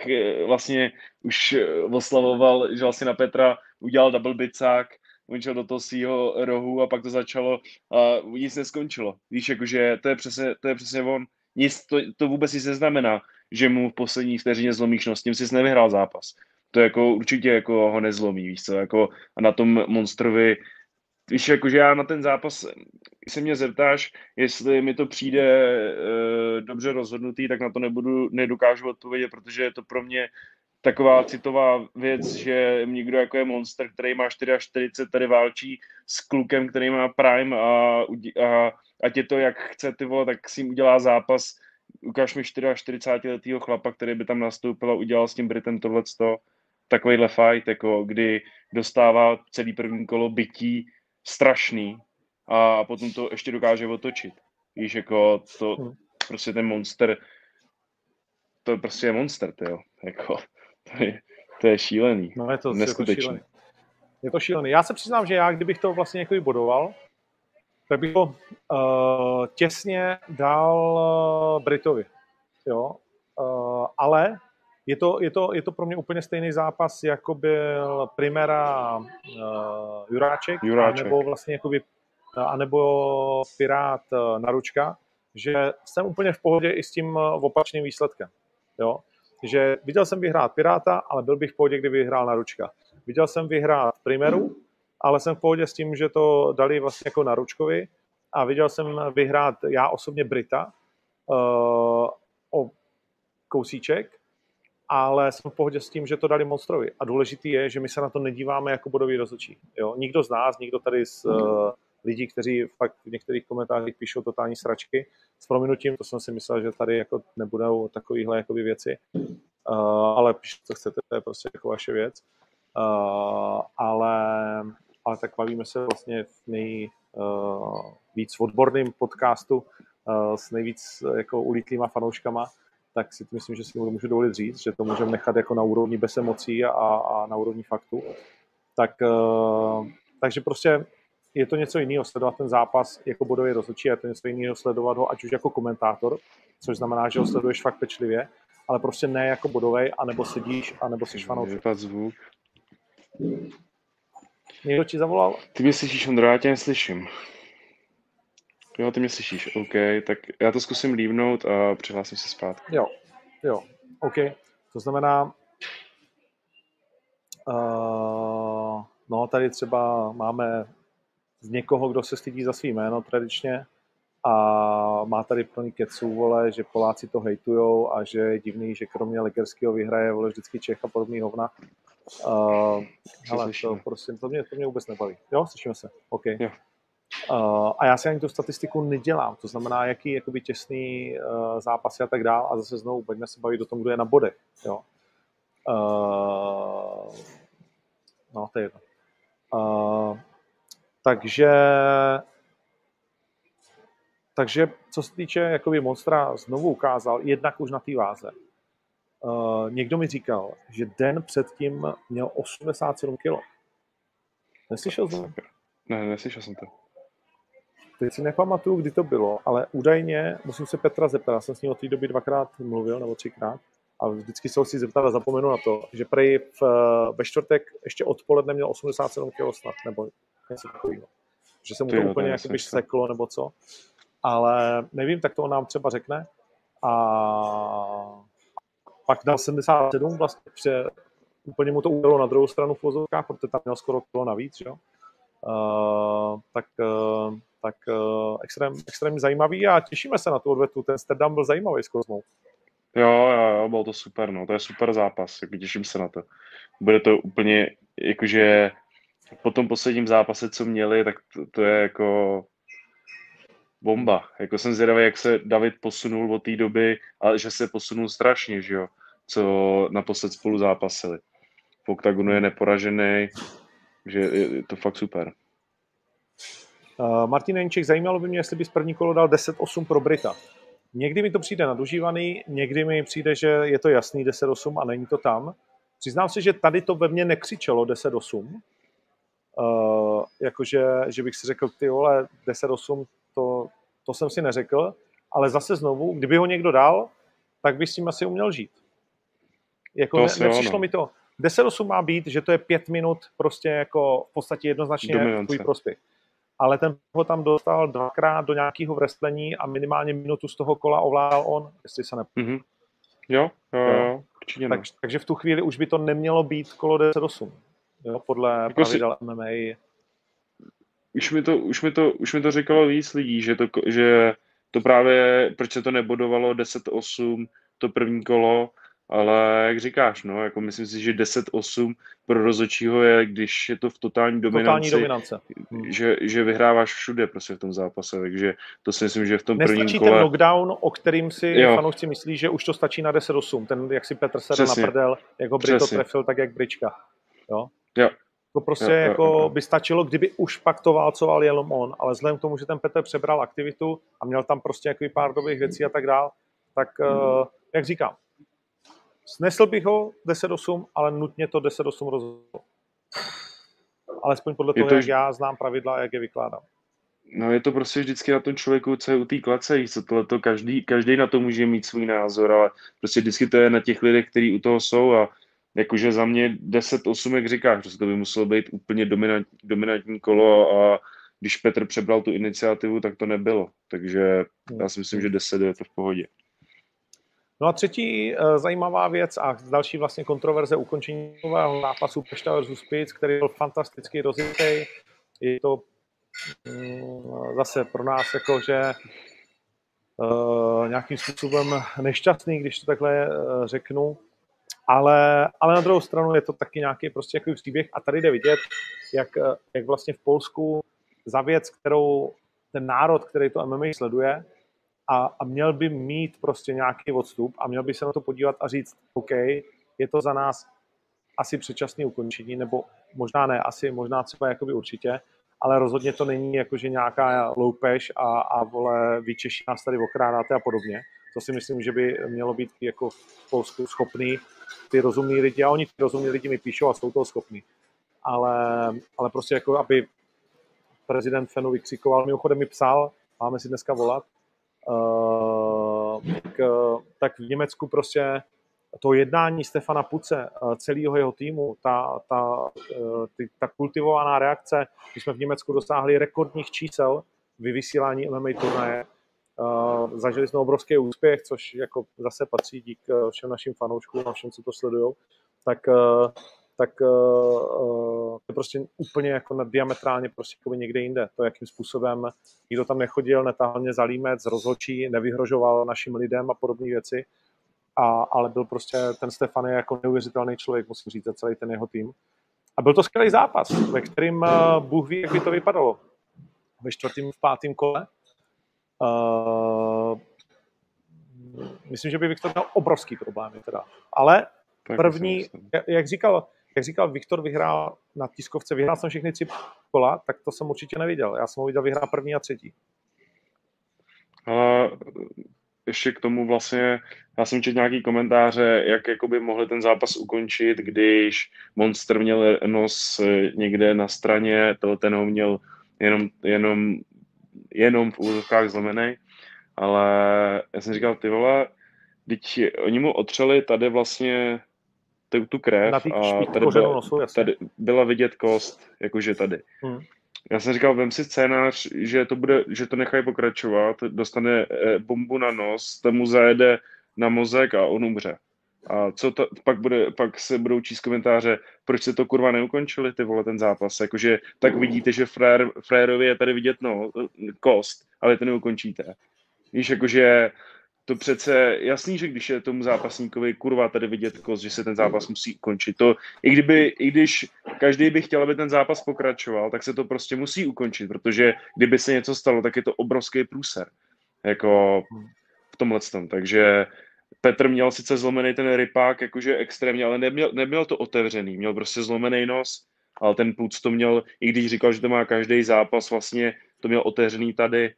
vlastně už oslavoval, že vlastně na Petra udělal double bicák, on šel do toho svýho rohu a pak to začalo a nic neskončilo. Víš, jakože to je přesně, to je přesně on, nic, to, to vůbec nic neznamená, že mu v poslední vteřině zlomíš nos, tím jsi nevyhrál zápas. To jako určitě jako ho nezlomí, víš co, jako a na tom Monstrovi, víš, jakože já na ten zápas, když se mě zeptáš, jestli mi to přijde e, dobře rozhodnutý, tak na to nebudu, nedokážu odpovědět, protože je to pro mě taková citová věc, že někdo jako je Monster, který má čtyřicet čtyři, tady válčí s klukem, který má Prime a, a ať je to jak chce, ty vole, tak si jim udělá zápas. Ukáž mi čtyřičtyřicetiletého chlapa, který by tam nastoupil a udělal s tím Britem tohleto, takovýhle fight, jako kdy dostává celý první kolo bytí, strašný, a potom to ještě dokáže otočit. Víš, jako to, prostě ten Monster, to prostě je Monster, tyjo, jako, to je, to je šílený, no je to, neskutečný. Je to šílený. Je to šílený. Já se přiznám, že já, kdybych to vlastně někdo bodoval, tak bych to uh, těsně dal uh, Britovi, jo, uh, ale je to, je, to, je to pro mě úplně stejný zápas, jako byl Primera uh, Juráček, Juráček. Anebo vlastně jakoby, anebo Pirát uh, Naručka, že jsem úplně v pohodě i s tím uh, opačným výsledkem, jo, že viděl jsem vyhrát Piráta, ale byl bych v pohodě, kdyby vyhrál Naručka. Viděl jsem vyhrát Primeru, ale jsem v pohodě s tím, že to dali vlastně jako Naručkovi, a viděl jsem vyhrát já osobně Brita uh, o kousíček, ale jsem v pohodě s tím, že to dali Monstrovi. A důležitý je, že my se na to nedíváme jako bodový rozhodčí. Jo? Nikdo z nás, nikdo tady z uh, lidí, kteří fakt v některých komentářích píšou totální sračky, s prominutím, to jsem si myslel, že tady jako nebudou takovýhle jakoby věci, uh, ale píš, co chcete, to je prostě jako vaše věc. Uh, ale, ale tak bavíme se vlastně v nejvíc uh, odborným podcastu uh, s nejvíc jako ulítlýma fanouškama, tak si myslím, že si můžu dovolit říct, že to můžeme nechat jako na úrovni bez emocí a, a na úrovni faktů. Tak, uh, takže prostě je to něco jiného sledovat ten zápas jako bodový rozhodčí, je to něco jiného sledovat ho, ať už jako komentátor, což znamená, že ho sleduješ fakt pečlivě, ale prostě ne jako bodovej, anebo sedíš, anebo jsi fanoušek. Zvuk. Někdo ti zavolal? Ty mě slyšíš, Ondra, já tě neslyším. Jo, ty mě slyšíš, OK, tak já to zkusím lívnout a přihlásím se zpátky. Jo, jo, OK, to znamená, uh, no tady třeba máme z někoho, kdo se stydí za svý jméno tradičně a má tady plný keců, vole, že Poláci to hejtujou a že je divný, že kromě Legerského vyhraje, vole, vždycky Čech a podobný hovna. Uh, ale to, prosím, to mě, to mě vůbec nebaví. Jo, slyšíme se, OK. Jo. Uh, a já si ani tu statistiku nedělám, to znamená, jaký jakoby těsný uh, zápasy a tak dále, a zase znovu budeme se bavit o tom, kdo je na bodech, jo. Uh, no, to je jedno. Uh, takže, takže, co se týče, jakoby Monstra znovu ukázal, jednak už na té váze. Uh, někdo mi říkal, že den předtím měl osmdesát sedm kilo. Neslyšel jsem? Ne, neslyšel jsem to. Teď si nepamatuju, kdy to bylo, ale údajně, musím se Petra zeptat, já jsem s ním od té doby dvakrát mluvil, nebo třikrát, a vždycky se ho si zeptal a zapomenu na to, že prej v, ve čtvrtek ještě odpoledne měl osmdesát sedm kilo snad, nebo něco takového. Že se mu to Ty, úplně jakoby seklo, nebo co. Ale nevím, tak to on nám třeba řekne. A pak dal sedmdesát sedm, vlastně pře, úplně mu to udělalo na druhou stranu v vozovkách, protože tam měl skoro kilo navíc, jo. Uh, tak uh, tak uh, extrém, extrémně zajímavý a těšíme se na tu odvetu. Ten Sterdam byl zajímavý s Kozmou. Jo, jo, jo, bylo to super, no, to je super zápas, jako těším se na to. Bude to úplně, jakože po tom posledním zápase, co měli, tak to, to je jako bomba. Jako jsem zvědavý, jak se David posunul od té doby, ale že se posunul strašně, že jo, co naposled spolu zápasili. V Oktagonu je neporažený, že je to fakt super. Uh, Martin Jenček, zajímalo by mě, jestli bys první kolo dal deset osm pro Brita. Někdy mi to přijde nadužívaný, někdy mi přijde, že je to jasný deset osm a není to tam. Přiznám se, že tady to ve mně nekřičelo deset osm. Uh, jakože, že bych si řekl, ty vole, deset osm, to, to jsem si neřekl, ale zase znovu, kdyby ho někdo dal, tak bych s tím asi uměl žít. Jako ne, nepřišlo mi to. deset osm má být, že to je pět minut prostě jako v podstatě jednoznačně tvůj prospěch. Ale ten ho tam dostal dvakrát do nějakého vrestlení a minimálně minutu z toho kola ovládal on, jestli se nepůjde. Mm-hmm. Jo, jo, jo, určitě tak, ne. Takže v tu chvíli už by to nemělo být kolo deset osm. Jo, podle jako pravidel si... M M A. Už mi to, už mi to, už mi to říkalo víc lidí, že to, že to právě, proč se to nebodovalo deset osm, to první kolo, ale jak říkáš, no, jako myslím si, že deset osm pro rozhodčího je, když je to v totální dominanci, totální dominance. Že, že vyhráváš všude prostě v tom zápase, takže to si myslím, že v tom nestačí prvním kole... Nestačí ten knockdown, o kterým si fanoušci myslí, že už to stačí na deset osm, ten, jak si Petr sedl na prdel, jak ho Brito trefil, tak jak Brichta, jo? Jo. To prostě jo, jo, jo. Jako by stačilo, kdyby už pak to válcoval jenom on, ale vzhledem k tomu, že ten Petr přebral aktivitu a měl tam prostě jakový pár dobrých věcí a tak dál, tak mm. jak říkám, snesl bych ho deset osm, ale nutně to deset osm rozhodl. Alespoň podle toho, to, jak já znám pravidla a jak je vykládám. No je to prostě vždycky na tom člověku, co je u té klace, to každý, každý na to může mít svůj názor, ale prostě vždycky to je na těch lidech, kteří u toho jsou a jakože za mě deset osm, jak říkáš, že to by muselo být úplně dominantní, dominantní kolo a když Petr přebral tu iniciativu, tak to nebylo. Takže já si myslím, že deset je to v pohodě. No a třetí e, zajímavá věc a další vlastně kontroverze ukončení nového zápasu Pešta versus Spic, který byl fantasticky rozjetý. Je to mm, zase pro nás jakože e, nějakým způsobem nešťastný, když to takhle e, řeknu. Ale, ale na druhou stranu je to taky nějaký prostě jaký příběh a tady jde vidět, jak, jak vlastně v Polsku za věc, kterou ten národ, který to M M A sleduje a, a měl by mít prostě nějaký odstup a měl by se na to podívat a říct, OK, je to za nás asi předčasné ukončení, nebo možná ne, asi možná třeba jakoby určitě, ale rozhodně to není jakože nějaká loupež a, a vole, vy Češi nás tady okrádáte a podobně. To si myslím, že by mělo být jako v Polsku schopný ty rozumní lidi, a oni ty rozumní lidi mi píšou a jsou toho schopný. Ale, ale prostě jako, aby prezident Fenu vykřikoval, mimochodem mi psal, máme si dneska volat, uh, tak, tak v Německu prostě to jednání Stefana Puce, celého jeho týmu, ta, ta, ty, ta kultivovaná reakce, když jsme v Německu dosáhli rekordních čísel vy vysílání M M A turnaje, Uh, zažili jsme obrovský úspěch, což jako zase patří dík všem našim fanouškům a všem, co to sledujou, tak, uh, tak uh, to je prostě úplně jako diametrálně prostě jako někde jinde. To, jakým způsobem nikdo tam nechodil, netáhl mě za límec, rozhodčí, nevyhrožoval našim lidem a podobné věci, a, ale byl prostě ten Stefan je jako neuvěřitelný člověk, musím říct, za celý ten jeho tým. A byl to skvělý zápas, ve kterým uh, Bůh ví, jak by to vypadalo. Ve čtvrtém, v pátém kole. Uh, myslím, že by Viktor měl obrovský problémy teda, ale tak první, jak říkal, jak říkal Viktor vyhrál na tiskovce, vyhrál jsem všechny tři kola, tak to jsem určitě neviděl, já jsem ho viděl vyhrál první a třetí. Ale ještě k tomu vlastně, já jsem četl nějaký komentáře, jak jakoby mohli ten zápas ukončit, když Monster měl nos někde na straně, ten ho měl jenom, jenom jenom v úzovkách zlomenej, ale já jsem říkal, ty vole, teď oni mu otřeli tady vlastně tu, tu krev a tady byla, tady byla vidět kost, jakože tady. Hmm. Já jsem říkal, vem si scénář, že to bude, že to nechají pokračovat, dostane bombu na nos, ten mu zajede na mozek a on umře. A co to, pak, bude, pak se budou číst komentáře, proč se to kurva neukončili, ty vole, ten zápas, jakože tak vidíte, že frér, frérově je tady vidět no, kost, ale to neukončíte. Víš, jakože to přece jasný, že když je tomu zápasníkovi kurva tady vidět kost, že se ten zápas musí ukončit. To, i, kdyby, I když každý by chtěl, aby ten zápas pokračoval, tak se to prostě musí ukončit, protože kdyby se něco stalo, tak je to obrovský průser, jako v tomhletom, takže... Petr měl sice zlomený ten rypák, jakože extrémně, ale neměl, neměl to otevřený, měl prostě zlomený nos, ale ten Puc to měl, i když říkal, že to má každý zápas, vlastně to měl otevřený tady,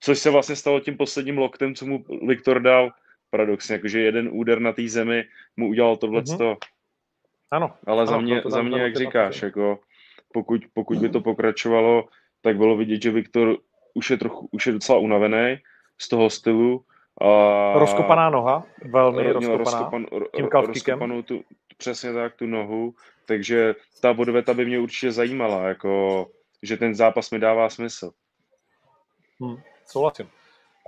Což se vlastně stalo tím posledním loktem, co mu Viktor dal. Paradoxně, jakože jeden úder na té zemi mu udělal tohleto. Mm-hmm. Ano. Ale ano, za mě, za mě jak říkáš, jako, pokud, pokud by to pokračovalo, tak bylo vidět, že Viktor už je, trochu, už je docela unavený z toho stylu. A rozkopaná noha, velmi rozkopaná, rozkopan, tím kalfkikem. Tu, přesně tak, tu nohu, takže ta bodveta by mě určitě zajímala, jako, že ten zápas mi dává smysl. Hmm, souhlasím.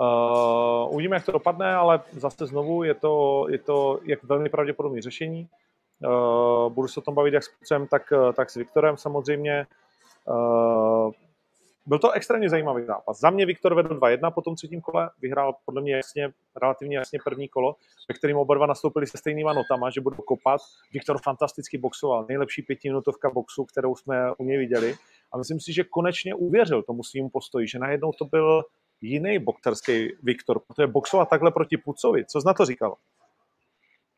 Uh, uvidíme, jak to dopadne, ale zase znovu je to, je to jak velmi pravděpodobné řešení. Uh, budu se o tom bavit jak s Petřem, tak, tak s Viktorem samozřejmě. Uh, Byl to extrémně zajímavý zápas. Za mě Viktor vedl dva jedna po tom třetím kole, vyhrál podle mě jasně, relativně jasně první kolo, ve kterém oba dva nastoupili se stejnýma notama, že budou kopat. Viktor fantasticky boxoval, nejlepší pětiminutovka boxu, kterou jsme u něj viděli. A myslím si, že konečně uvěřil tomu svým postoji, že najednou to byl jiný boxerský Viktor, protože boxoval takhle proti Pucovi. Co jsi na to říkal?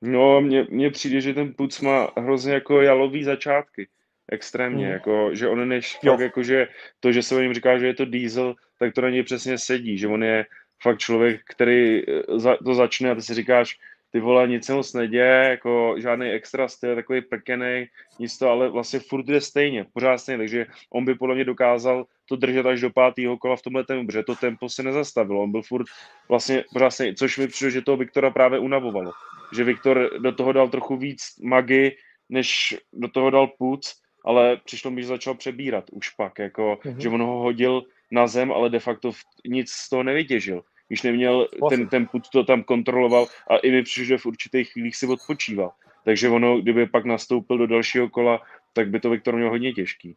No, mně, mně přijde, že ten Puc má hrozně jako jalový začátky. Extrémně, hmm. jako, že on než fakt, jako, že to, že se o něm říká, že je to Diesel, tak to na něj přesně sedí, že on je fakt člověk, který za, to začne a ty si říkáš, ty vole, nic se moc neděje, jako žádný extra styl, takový prkenej, nic to, ale vlastně furt jde stejně, pořád stejně, takže on by podle mě dokázal to držet až do pátého kola v tomhle tempu, protože to tempo se nezastavilo, on byl furt vlastně pořád stejně, což mi přijde, že toho Viktora právě unavovalo, že Viktor do toho dal trochu víc magy, než do toho dal Puc, ale přišlo mi, že začal přebírat už pak, jako, mm-hmm. že on ho hodil na zem, ale de facto nic z toho nevytěžil. Když neměl vlastně. ten, ten put, to tam kontroloval a i mi přišlo, že v určitých chvílích si odpočíval. Takže ono, kdyby pak nastoupil do dalšího kola, tak by to Viktor měl hodně těžký.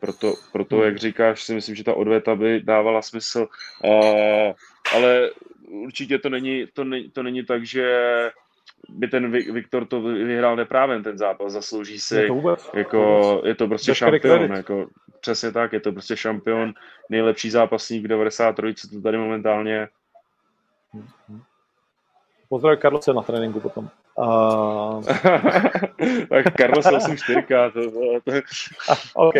Proto, proto mm. jak říkáš, si myslím, že ta odveta by dávala smysl. A, ale určitě to není, to, ne, to není tak, že by ten Viktor to vyhrál neprávem, ten zápas, zaslouží si, je to, vůbec, jako, je to prostě šampion, jako, přesně tak, je to prostě šampion, nejlepší zápasník v devadesát tři, co to tady momentálně. Pozdrav Carlose na tréninku potom. Uh... tak Carlos osm čtyři, to bylo to. OK.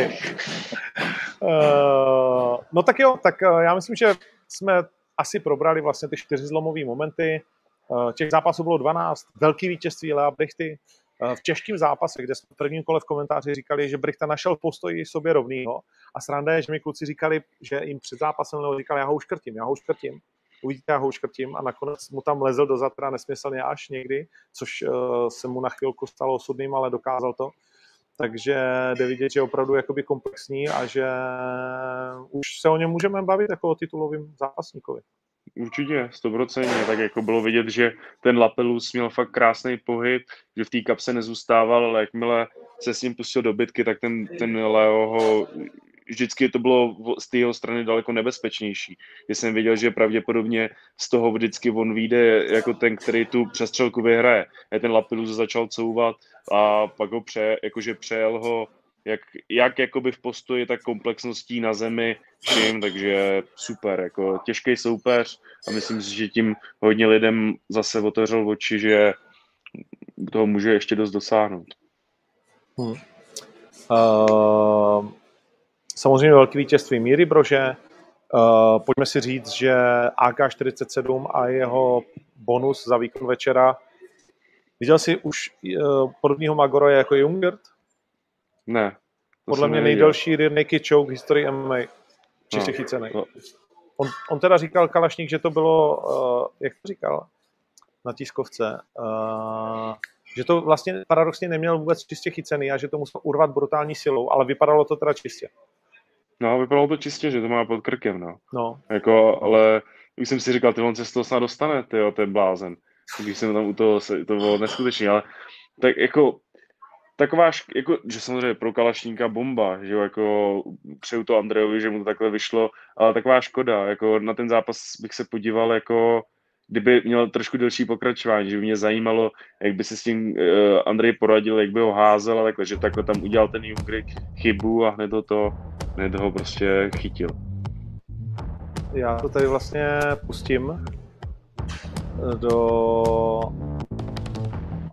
Uh, no tak jo, tak já myslím, že jsme asi probrali vlastně ty čtyři zlomové momenty. Těch zápasů bylo dvanáct, velký vítězství Lea Brichty. V těžkém zápase, kde jsme v prvním kole v komentáři říkali, že Brichta našel postoj sobě rovnýho a sranda je, že mi kluci říkali, že jim před zápasem Leo říkal, já ho uškrtím, já ho uškrtím, uvidíte, já ho uškrtím a nakonec mu tam lezl do zatra nesmyslně až někdy, což se mu na chvilku stalo osudným, ale dokázal to. Takže jde vidět, že je opravdu jakoby komplexní a že už se o něm můžeme bavit jako o titulovým zápasníkovi. Určitě, stoprocentně, tak jako bylo vidět, že ten Lapelus měl fakt krásný pohyb, že v té kapse nezůstával, ale jakmile se s ním pustil do bitky, tak ten, ten Leo ho, vždycky to bylo z té jeho strany daleko nebezpečnější. Já jsem viděl, že pravděpodobně z toho vždycky on vyjde jako ten, který tu přestřelku vyhraje. A ten Lapelus začal couvat a pak ho pře, jakože přejel ho jak, jak jakoby v postoji, tak komplexností na zemi všim, takže super, jako těžký soupeř a myslím si, že tím hodně lidem zase otevřel oči, že toho může ještě dost dosáhnout. Hmm. Uh, samozřejmě velké vítězství Míry Brože, uh, pojďme si říct, že A K čtyřicet sedm a jeho bonus za výkon večera, viděl jsi už uh, podobného Magora jako Jungwirth? Ne. Podle mě nejdelší rear naked choke v historii M M A. Čistě no, chycený. No. On, on teda říkal Kalašnik, že to bylo, uh, jak to říkal na tiskovce, uh, že to vlastně paradoxně neměl vůbec čistě chycený a že to musel urvat brutální silou, ale vypadalo to teda čistě. No, vypadalo to čistě, že to má pod krkem, no. no. Jako, ale už jsem si říkal, ty on se z toho snad dostane, tyjo, ten blázen. Když jsem tam u toho, to bylo neskutečný, ale tak jako taková, jako, že samozřejmě pro Kalašníka bomba, že jo, jako přeju to Andrejovi, že mu to takhle vyšlo, ale taková škoda, jako na ten zápas bych se podíval, jako kdyby měl trošku delší pokračování, že by mě zajímalo, jak by se s tím uh, Andrej poradil, jak by ho házel a takhle, že takhle tam udělal ten Jungwirth chybu a hned ho to, hned ho prostě chytil. Já to tady vlastně pustím do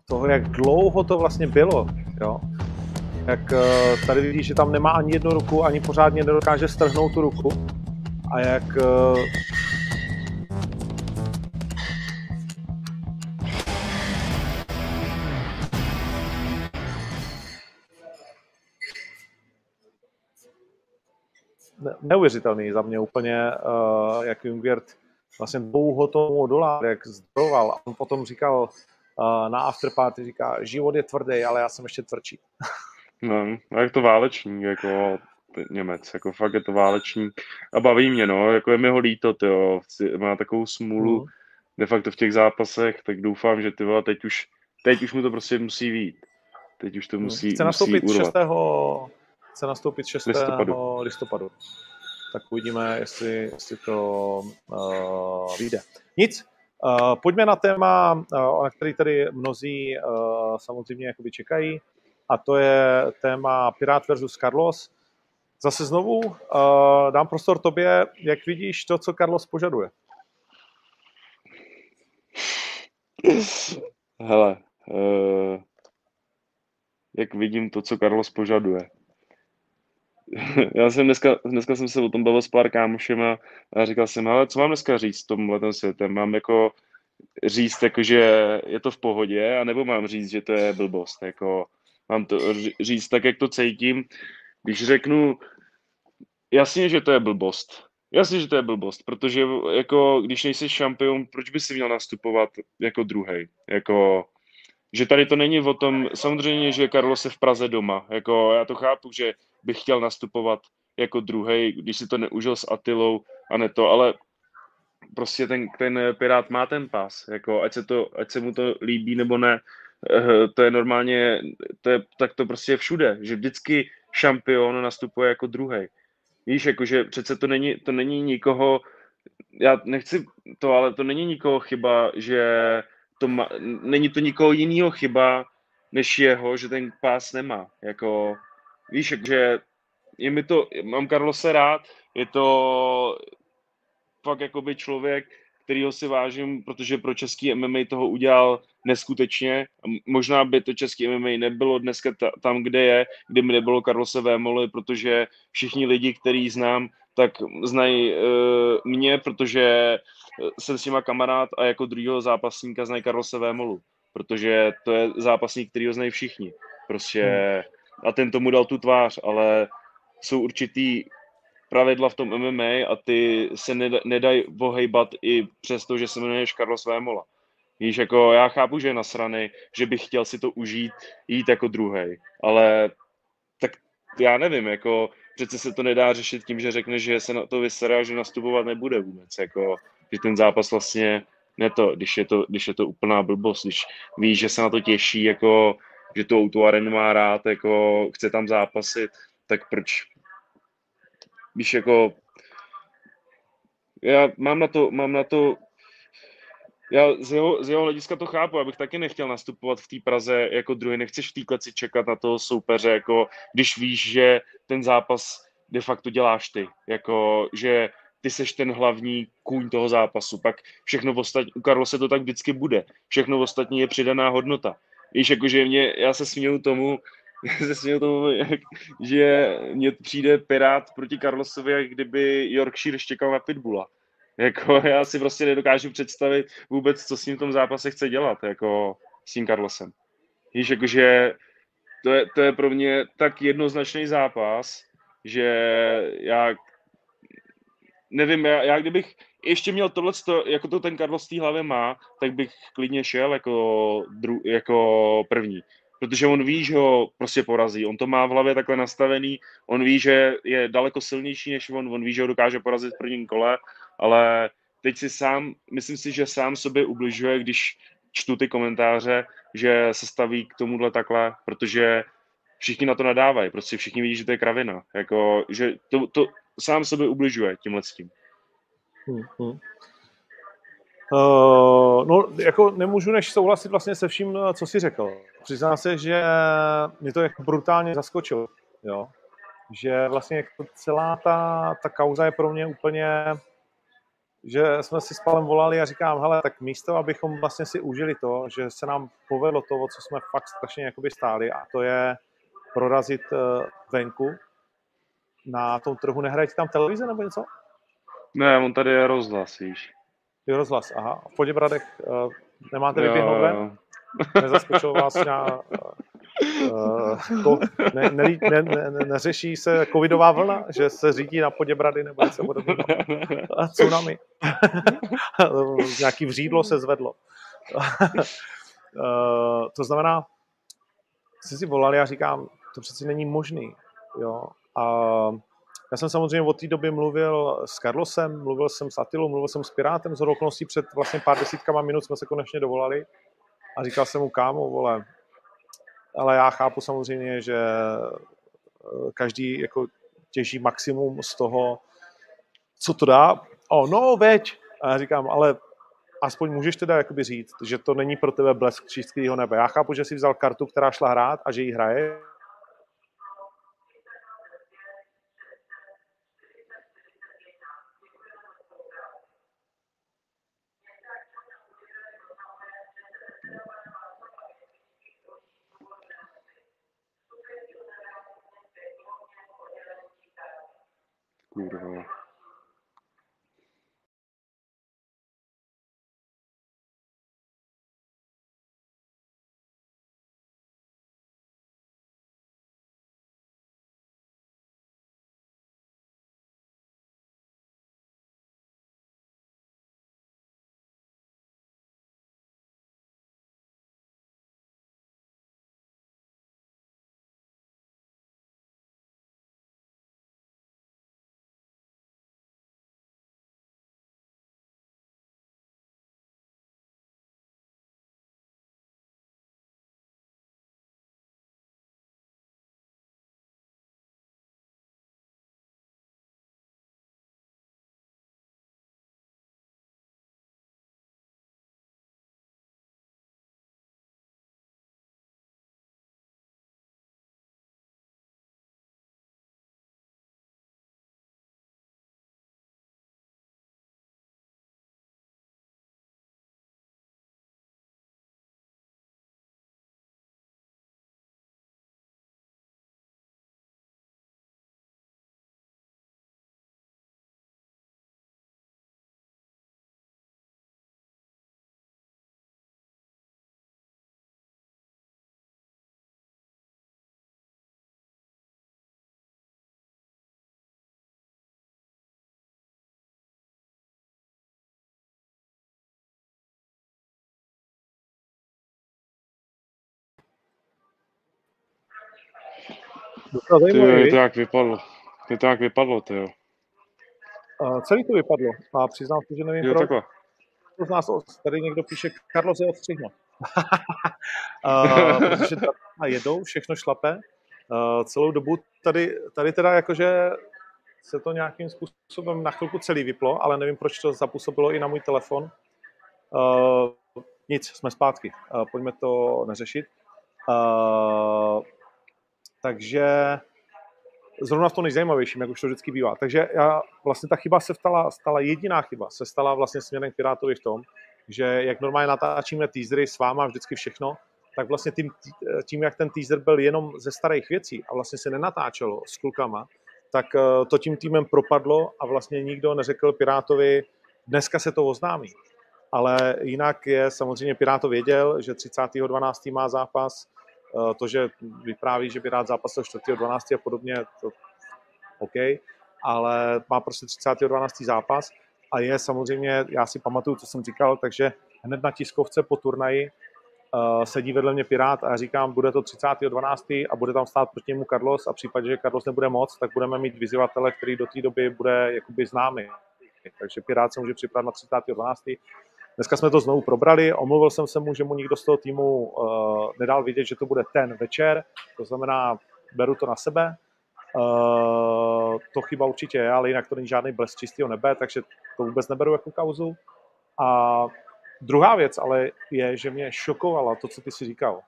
toho, jak dlouho to vlastně bylo, jo. Jak tady vidíš, že tam nemá ani jednu ruku, ani pořádně nedokáže strhnout tu ruku. a jak... Uh... neuvěřitelný za mě úplně, uh, jak Jungwirth vlastně dlouho tomu dolár, jak zdroval. A on potom říkal uh, na afterparty, říká, život je tvrdý, ale já jsem ještě tvrdší. No, jak to váleční, jako Němec, jako fakt je to váleční. A baví mě, no, jako je mi ho líto, tyjo, má takovou smůlu, mm. de facto v těch zápasech, tak doufám, že ty vole, teď už, teď už mu to prostě musí vyjít. Teď už to musí, Chce musí urvat. šestého Chce nastoupit šestého listopadu. listopadu. Tak uvidíme, jestli, jestli to uh, vyjde. Nic, uh, pojďme na téma, uh, na který tady mnozí uh, samozřejmě jakoby čekají, a to je téma Pirát versus Carlos. Zase znovu uh, dám prostor tobě, jak vidíš to, co Carlos požaduje. Hele, uh, jak vidím to, co Carlos požaduje. Já jsem dneska, dneska jsem se o tom bavil s pár kámošem a, a říkal jsem, hele, co mám dneska říct tomhletem světem? Mám jako říct, jako, že je to v pohodě, anebo mám říct, že to je blbost? Jako, mám to říct tak, jak to cítím. Když řeknu, jasně, že to je blbost. Jasně, že to je blbost, protože jako, když nejsi šampion, proč by si měl nastupovat jako druhej? Jako... Že tady to není o tom, samozřejmě, že Carlos je v Praze doma, jako já to chápu, že bych chtěl nastupovat jako druhej, když si to neužil s Atilou a ne to, ale prostě ten, ten Pirát má ten pás, jako ať se, to, ať se mu to líbí nebo ne, to je normálně, to je, tak to prostě je všude, že vždycky šampion nastupuje jako druhej. Víš, jakože přece to není, to není nikoho, já nechci to, ale to není nikoho chyba, že To ma, není to nikoho jiného chyba, než jeho, že ten pás nemá. Jako, víš, že je mi to, mám Carlose rád, je to fakt jakoby člověk, kterýho si vážím, protože pro český M M A toho udělal neskutečně. Možná by to český M M A nebylo dneska ta, tam, kde je, kde mi nebylo Carlose Vémoli, protože všichni lidi, který znám, tak znají uh, mě, protože jsem s nima kamarád a jako druhého zápasníka znají Carlose Vémolu, protože to je zápasník, kterýho znají všichni. Prostě hmm. a ten tomu dal tu tvář, ale jsou určitý pravidla v tom M M A a ty se neda, nedají ohejbat i přesto, že se jmenuješ Carlos Vémola. Víš, jako já chápu, že je nasranej, že bych chtěl si to užít, jít jako druhej, ale tak já nevím, jako přece se to nedá řešit tím, že řekneš, že se na to vyserá, že nastupovat nebude vůbec, jako že ten zápas vlastně, ne to, když je to, když je to úplná blbost, když víš, že se na to těší, jako, že to Outuaren má rád, jako, chce tam zápasit, tak proč? Víš, jako, já mám na to, mám na to, já z jeho, z jeho hlediska to chápu, abych taky nechtěl nastupovat v té Praze jako druhý, nechceš v té kleci čekat na toho soupeře, jako, když víš, že ten zápas de facto děláš ty, jako, že ty seš ten hlavní kůň toho zápasu, pak všechno ostatní, u Carlose to tak vždycky bude, všechno ostatní je přidaná hodnota. Víš, jakože mě, já se směju tomu, já se směju tomu, jak, že mně přijde Pirát proti Carlosovi, jak kdyby Yorkshire štěkal na Pitbulla. Jako, já si prostě nedokážu představit vůbec, co s ním v tom zápase chce dělat, jako s tím Carlosem. Víš, jakože to je, to je pro mě tak jednoznačný zápas, že já nevím, já, já kdybych ještě měl tohleto, jako to ten Carlos v té hlavě má, tak bych klidně šel jako, dru, jako první. Protože on ví, že ho prostě porazí. On to má v hlavě takhle nastavený, on ví, že je daleko silnější než on, on ví, že ho dokáže porazit v prvním kole, ale teď si sám, myslím si, že sám sobě ubližuje, když čtu ty komentáře, že se staví k tomuhle takhle, protože všichni na to nadávají, prostě všichni vidí, že to je kravina, jako, že to, to sám sobě ubližuje tímhle s tím. Hmm, hmm. Uh, no, jako nemůžu než souhlasit vlastně se vším, co jsi řekl. Přiznám se, že mě to jako brutálně zaskočilo, jo? Že vlastně jako celá ta, ta kauza je pro mě úplně, že jsme si s Palem volali a říkám, hele, tak místo, abychom vlastně si užili to, že se nám povedlo to, co jsme fakt strašně jakoby stáli, a to je prorazit venku, na tom trhu nehrají tam televize nebo něco? Ne, on tady je rozhlas, víš. Je rozhlas, aha. V Poděbradech uh, nemáte vyběhnout ven? Nezaskočil vás na... Uh, to ne, ne, ne, ne, ne, neřeší se covidová vlna, že se řídí na Poděbrady nebo něco podobného. A tsunami. Nějaký vřídlo se zvedlo. uh, to znamená, jsi si volal, já říkám, to přeci není možný. Jo? A já jsem samozřejmě od té doby mluvil s Carlosem, mluvil jsem s Atilou, mluvil jsem s Pirátem, z okolností před vlastně pár desítkama minut jsme se konečně dovolali a říkal jsem mu, kámo, vole, ale já chápu samozřejmě, že každý jako těží maximum z toho, co to dá. O, no, veď. A já říkám, ale aspoň můžeš teda jakoby říct, že to není pro tebe blesk čistého nebe. Já chápu, že jsi vzal kartu, která šla hrát a že ji hraje. Kurva. Ty, je to jak vypadlo. Je to jak vypadlo, ty jo. Uh, celý to vypadlo. A přiznám se, že nevím, jo, proč. Z nás tady někdo píše, Carlos je odstřihno. uh, protože tady jedou, všechno šlape. Uh, celou dobu tady, tady teda jakože se to nějakým způsobem na chvilku celý vyplo, ale nevím, proč to zapůsobilo i na můj telefon. Uh, nic, jsme zpátky. Uh, pojďme to neřešit. Uh, Takže zrovna v tom nejzajímavějším, jak už to vždycky bývá. Takže já, vlastně ta chyba se vtala, stala jediná chyba, se stala vlastně směrem k Pirátovi v tom, že jak normálně natáčíme teasery s váma vždycky všechno, tak vlastně tím, tím, jak ten teaser byl jenom ze starých věcí a vlastně se nenatáčelo s klukama, tak to tím týmem propadlo a vlastně nikdo neřekl Pirátovi, dneska se to oznámí. Ale jinak je samozřejmě Pirátov věděl, že třicátého prosince má zápas. To, že vypráví, že by rád zápasil čtvrtého prosince a podobně, to OK, ale má prostě třicátého prosince zápas a je samozřejmě, já si pamatuju, co jsem říkal, takže hned na tiskovce po turnaji uh, sedí vedle mě Pirát a já říkám, bude to třicátého prosince a bude tam stát proti němu Carlos a v případě, že Carlos nebude moc, tak budeme mít vyzývatele, který do té doby bude jakoby známý. Takže Pirát se může připravit na třicátého prosince Dneska jsme to znovu probrali, omluvil jsem se mu, že mu nikdo z toho týmu uh, nedal vědět, že to bude ten večer, to znamená, beru to na sebe. Uh, to chyba určitě je, ale jinak to není žádný blesk čistého nebe, takže to vůbec neberu jako kauzu. A druhá věc ale je, že mě šokovala to, co ty si říkal.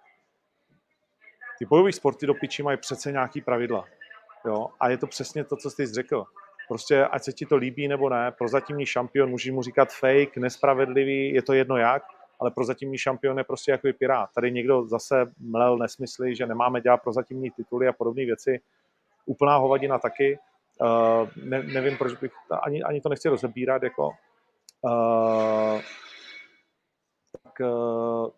Ty bojové sporty do piči mají přece nějaký pravidla. Jo? A je to přesně to, co jsi řekl. Prostě ať se ti to líbí nebo ne, prozatímní šampion, můžeš mu říkat fake, nespravedlivý, je to jedno jak, ale prozatímní šampion je prostě jako Pirát. Tady někdo zase mlel nesmysly, že nemáme dělat prozatímní tituly a podobné věci. Úplná hovadina taky. Uh, ne, nevím, proč bych, ani, ani to nechci rozebírat, jako, uh, tak, uh,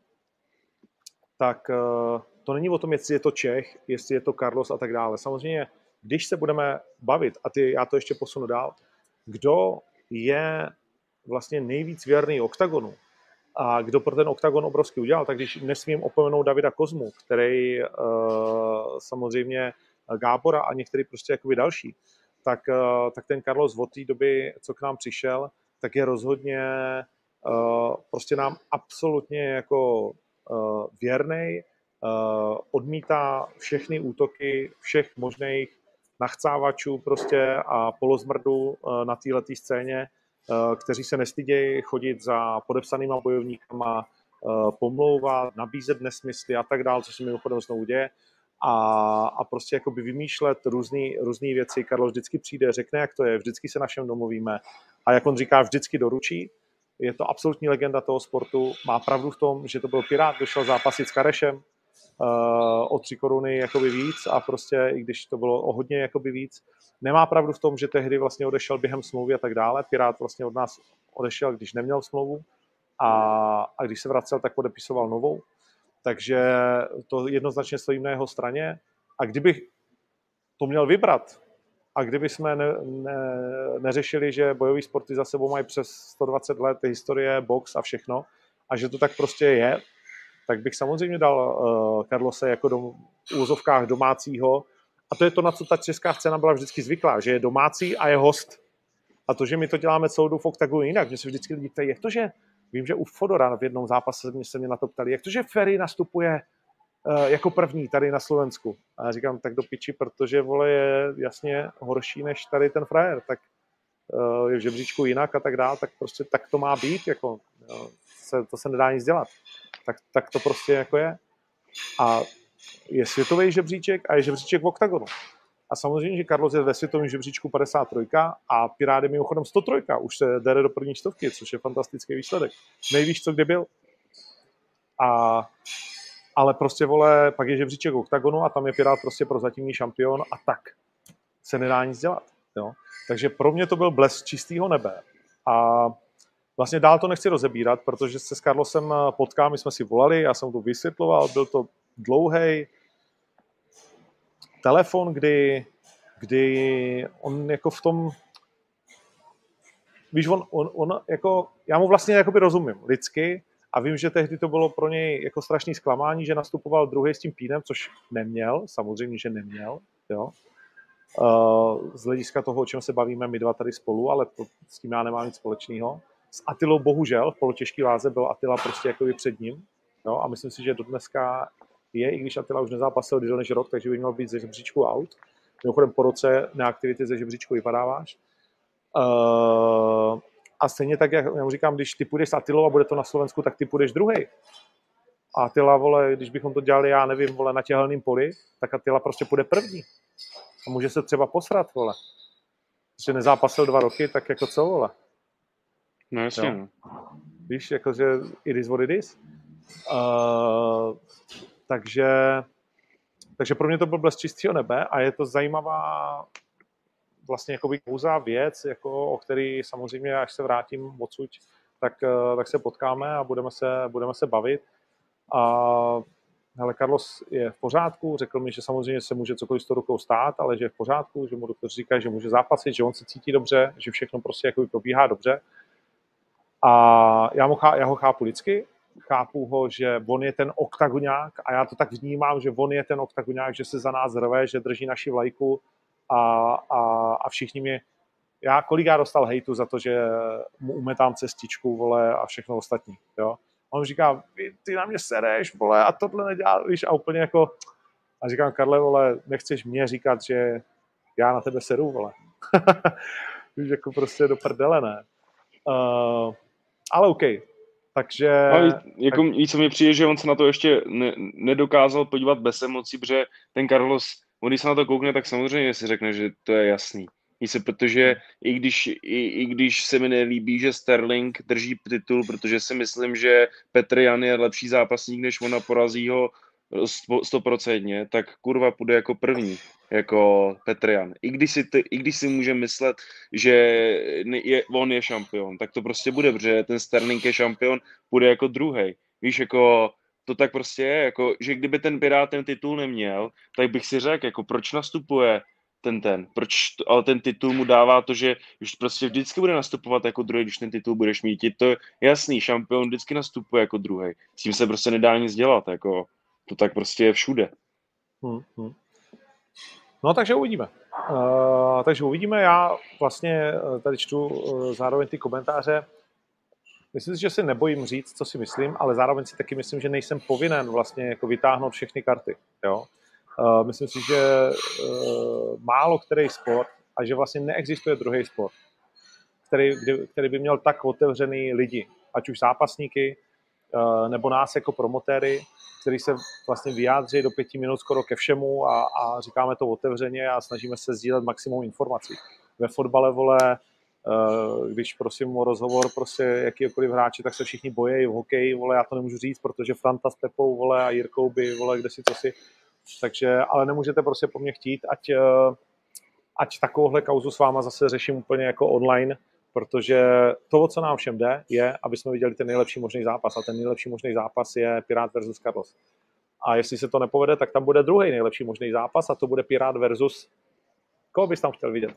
tak uh, to není o tom, jestli je to Čech, jestli je to Carlos a tak dále. Samozřejmě, když se budeme bavit, a ty, já to ještě posunu dál, kdo je vlastně nejvíc věrný Oktagonu a kdo pro ten Oktagon obrovský udělal, tak když nesmím opomenout Davida Kozmu, který uh, samozřejmě Gábora a některý prostě jakoby další, tak, uh, tak ten Carlos od té doby, co k nám přišel, tak je rozhodně uh, prostě nám absolutně jako uh, věrnej, uh, odmítá všechny útoky všech možných nachcávačů prostě a polozmrdů uh, na této scéně, kteří se nestydějí chodit za podepsanýma bojovníkama, pomlouvat, nabízet nesmysly a tak dál, co se mimochodem znovu děje. A, a prostě jakoby vymýšlet různé věci. Carlos vždycky přijde, řekne, jak to je, vždycky se na všem domluvíme. A jak on říká, vždycky doručí. Je to absolutní legenda toho sportu. Má pravdu v tom, že to byl Pirát, došel zápasit s Karešem uh, o tři koruny jakoby víc a prostě, i když to bylo o hodně jakoby víc, nemá pravdu v tom, že tehdy vlastně odešel během smlouvy a tak dále. Pirát vlastně od nás odešel, když neměl smlouvu a, a když se vracel, tak podepisoval novou. Takže to jednoznačně stojím na jeho straně. A kdybych to měl vybrat a kdyby jsme ne, ne, neřešili, že bojové sporty za sebou mají přes sto dvacet let historie, box a všechno a že to tak prostě je, tak bych samozřejmě dal uh, Carlose jako do, v úzovkách domácího. A to je to, na co ta česká scéna byla vždycky zvyklá, že je domácí a je host. A to, že my to děláme celou dobu v Oktagonu jinak, že se vždycky lidi ptají, jak to, že vím, že u Fodora v jednom zápase se mě, se mě na to ptali, jak to, že Ferry nastupuje uh, jako první tady na Slovensku. A já říkám, tak do piči, protože vole je jasně horší než tady ten frajer, tak uh, je v žebříčku jinak a tak dále, tak prostě tak to má být, jako, jo, se, to se nedá nic dělat. Tak, tak to prostě jako je. A je světový žebříček a je žebříček v Oktagonu. A samozřejmě, že Carlos je ve světovém žebříčku padesát tři a Pirát je mimochodem sto tři, už se dere do první stovky, což je fantastický výsledek. Nejvíš, co kdy byl. A, ale prostě, vole, pak je žebříček Oktagonu a tam je Pirát prostě prozatímní šampion a tak se nedá nic dělat. Jo? Takže pro mě to byl blesk čistého nebe. A vlastně dál to nechci rozebírat, protože se s Carlosem potkám, my jsme si volali, já jsem to vysvětloval, byl to dlouhý telefon, kdy, kdy on jako v tom, víš, on, on, on jako, já mu vlastně jakoby rozumím lidsky a vím, že tehdy to bylo pro něj jako strašný zklamání, že nastupoval druhý s tím pínem, což neměl, samozřejmě, že neměl, jo. Z hlediska toho, o čem se bavíme my dva tady spolu, ale to, s tím já nemám nic společného. S Atilou bohužel v polotěžký váze byl Atila prostě jakoby před ním, jo, a myslím si, že do dneska je, i když Atila už nezápasil díl než rok, takže by měl být ze žebříčku out. Mimochodem po roce na aktivity ze žebříčku vypadáváš. Uh, a stejně tak, jak já mu říkám, když ty půjdeš s Atilou a bude to na Slovensku, tak ty půjdeš druhej. A Atila, vole, když bychom to dělali, já nevím, vole, na těhelným poli, tak Atila prostě půjde první. A může se třeba posrat, vole. Že nezápasil dva roky, tak jako co, vole. No jasně. No. Víš, jakože it is what it is. Uh, Takže, takže pro mě to byl blesk čistého nebe a je to zajímavá vlastně jakoby kouza věc, jako, o který samozřejmě, až se vrátím odsud, tak, tak se potkáme a budeme se, budeme se bavit. A hele, Carlos je v pořádku, řekl mi, že samozřejmě se může cokoliv s tou rukou stát, ale že je v pořádku, že mu doktor říká, že může zápasit, že on se cítí dobře, že všechno prostě jakoby probíhá dobře. A já, mu, já ho chápu lidsky. Chápu ho, že on je ten oktagoňák a já to tak vnímám, že on je ten oktagoňák, že se za nás rve, že drží naši vlajku a, a, a všichni mě... Já kolik já dostal hejtu za to, že mu umetám cestičku, vole, a všechno ostatní, jo. A on říká, ty na mě sereš, vole, a tohle neděláš, a úplně jako... A říkám, Karle, vole, nechceš mě říkat, že já na tebe seru, vole. Víš, jako prostě do prdele, ne. Uh, ale okej. Okay. Takže... A jako tak... co mi přijde, že on se na to ještě ne, nedokázal podívat bez emocí, protože ten Carlos, on když se na to koukne, tak samozřejmě si řekne, že to je jasný. Se, protože i když, i, i když se mi nelíbí, že Sterling drží titul, protože si myslím, že Petr Jan je lepší zápasník než on a porazí ho stoprocentně, tak kurva půjde jako první, jako Petrian. I když si, ty, i když si může myslet, že je, on je šampion, tak to prostě bude, protože ten Sterling je šampion, půjde jako druhej. Víš, jako to tak prostě je, jako, že kdyby ten Pirát ten titul neměl, tak bych si řekl, jako proč nastupuje ten ten, proč, ale ten titul mu dává to, že už prostě vždycky bude nastupovat jako druhý, když ten titul budeš mít, to je jasný, šampion vždycky nastupuje jako druhý. S tím se prostě nedá nic dělat, jako to tak prostě je všude. Hmm, hmm. No takže uvidíme. Uh, takže uvidíme, já vlastně tady čtu uh, zároveň ty komentáře. Myslím si, že si nebojím říct, co si myslím, ale zároveň si taky myslím, že nejsem povinen vlastně jako vytáhnout všechny karty, jo. Uh, myslím si, že uh, málo který sport a že vlastně neexistuje druhý sport, který, kdy, který by měl tak otevřený lidi, ať už zápasníky, uh, nebo nás jako promotéry, který se vlastně vyjádří do pěti minut skoro ke všemu a, a říkáme to otevřeně a snažíme se sdílet maximum informací. Ve fotbale, vole, uh, když prosím o rozhovor prostě jakýkoliv hráči, tak se všichni bojejí, v hokeji, vole, já to nemůžu říct, protože Franta s Pepou, vole, a Jirkou by, vole, kde si, co si. Takže, ale nemůžete prostě po mně chtít, ať, ať takovouhle kauzu s váma zase řeším úplně jako online, protože to, co nám všem jde, je, aby jsme viděli ten nejlepší možný zápas. A ten nejlepší možný zápas je Pirát versus Carlos. A jestli se to nepovede, tak tam bude druhý nejlepší možný zápas a to bude Pirát versus... Koho bys tam chtěl vidět?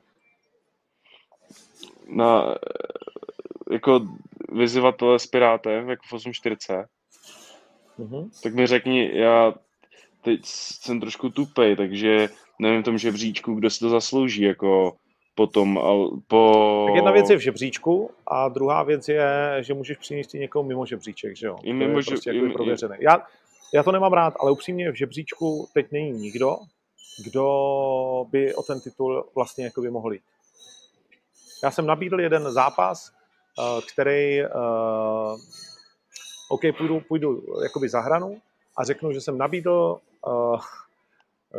No, jako vyzývatele s Pirátem, jako v osm čtyřicet. Mm-hmm. Tak mi řekni, já... teď jsem trošku tupej, takže nevím v tom žebříčku, kdo si to zaslouží, jako potom, ale po... Tak jedna věc je v žebříčku a druhá věc je, že můžeš přinést i někoho mimo žebříček, že jo? I mimo žebříček. Prostě jako prověřený. Já, já to nemám rád, ale upřímně v žebříčku teď není nikdo, kdo by o ten titul vlastně jako by mohl jít. Já jsem nabídl jeden zápas, který, ok, půjdu, půjdu jakoby za hranu, a řeknu, že jsem nabídl, uh,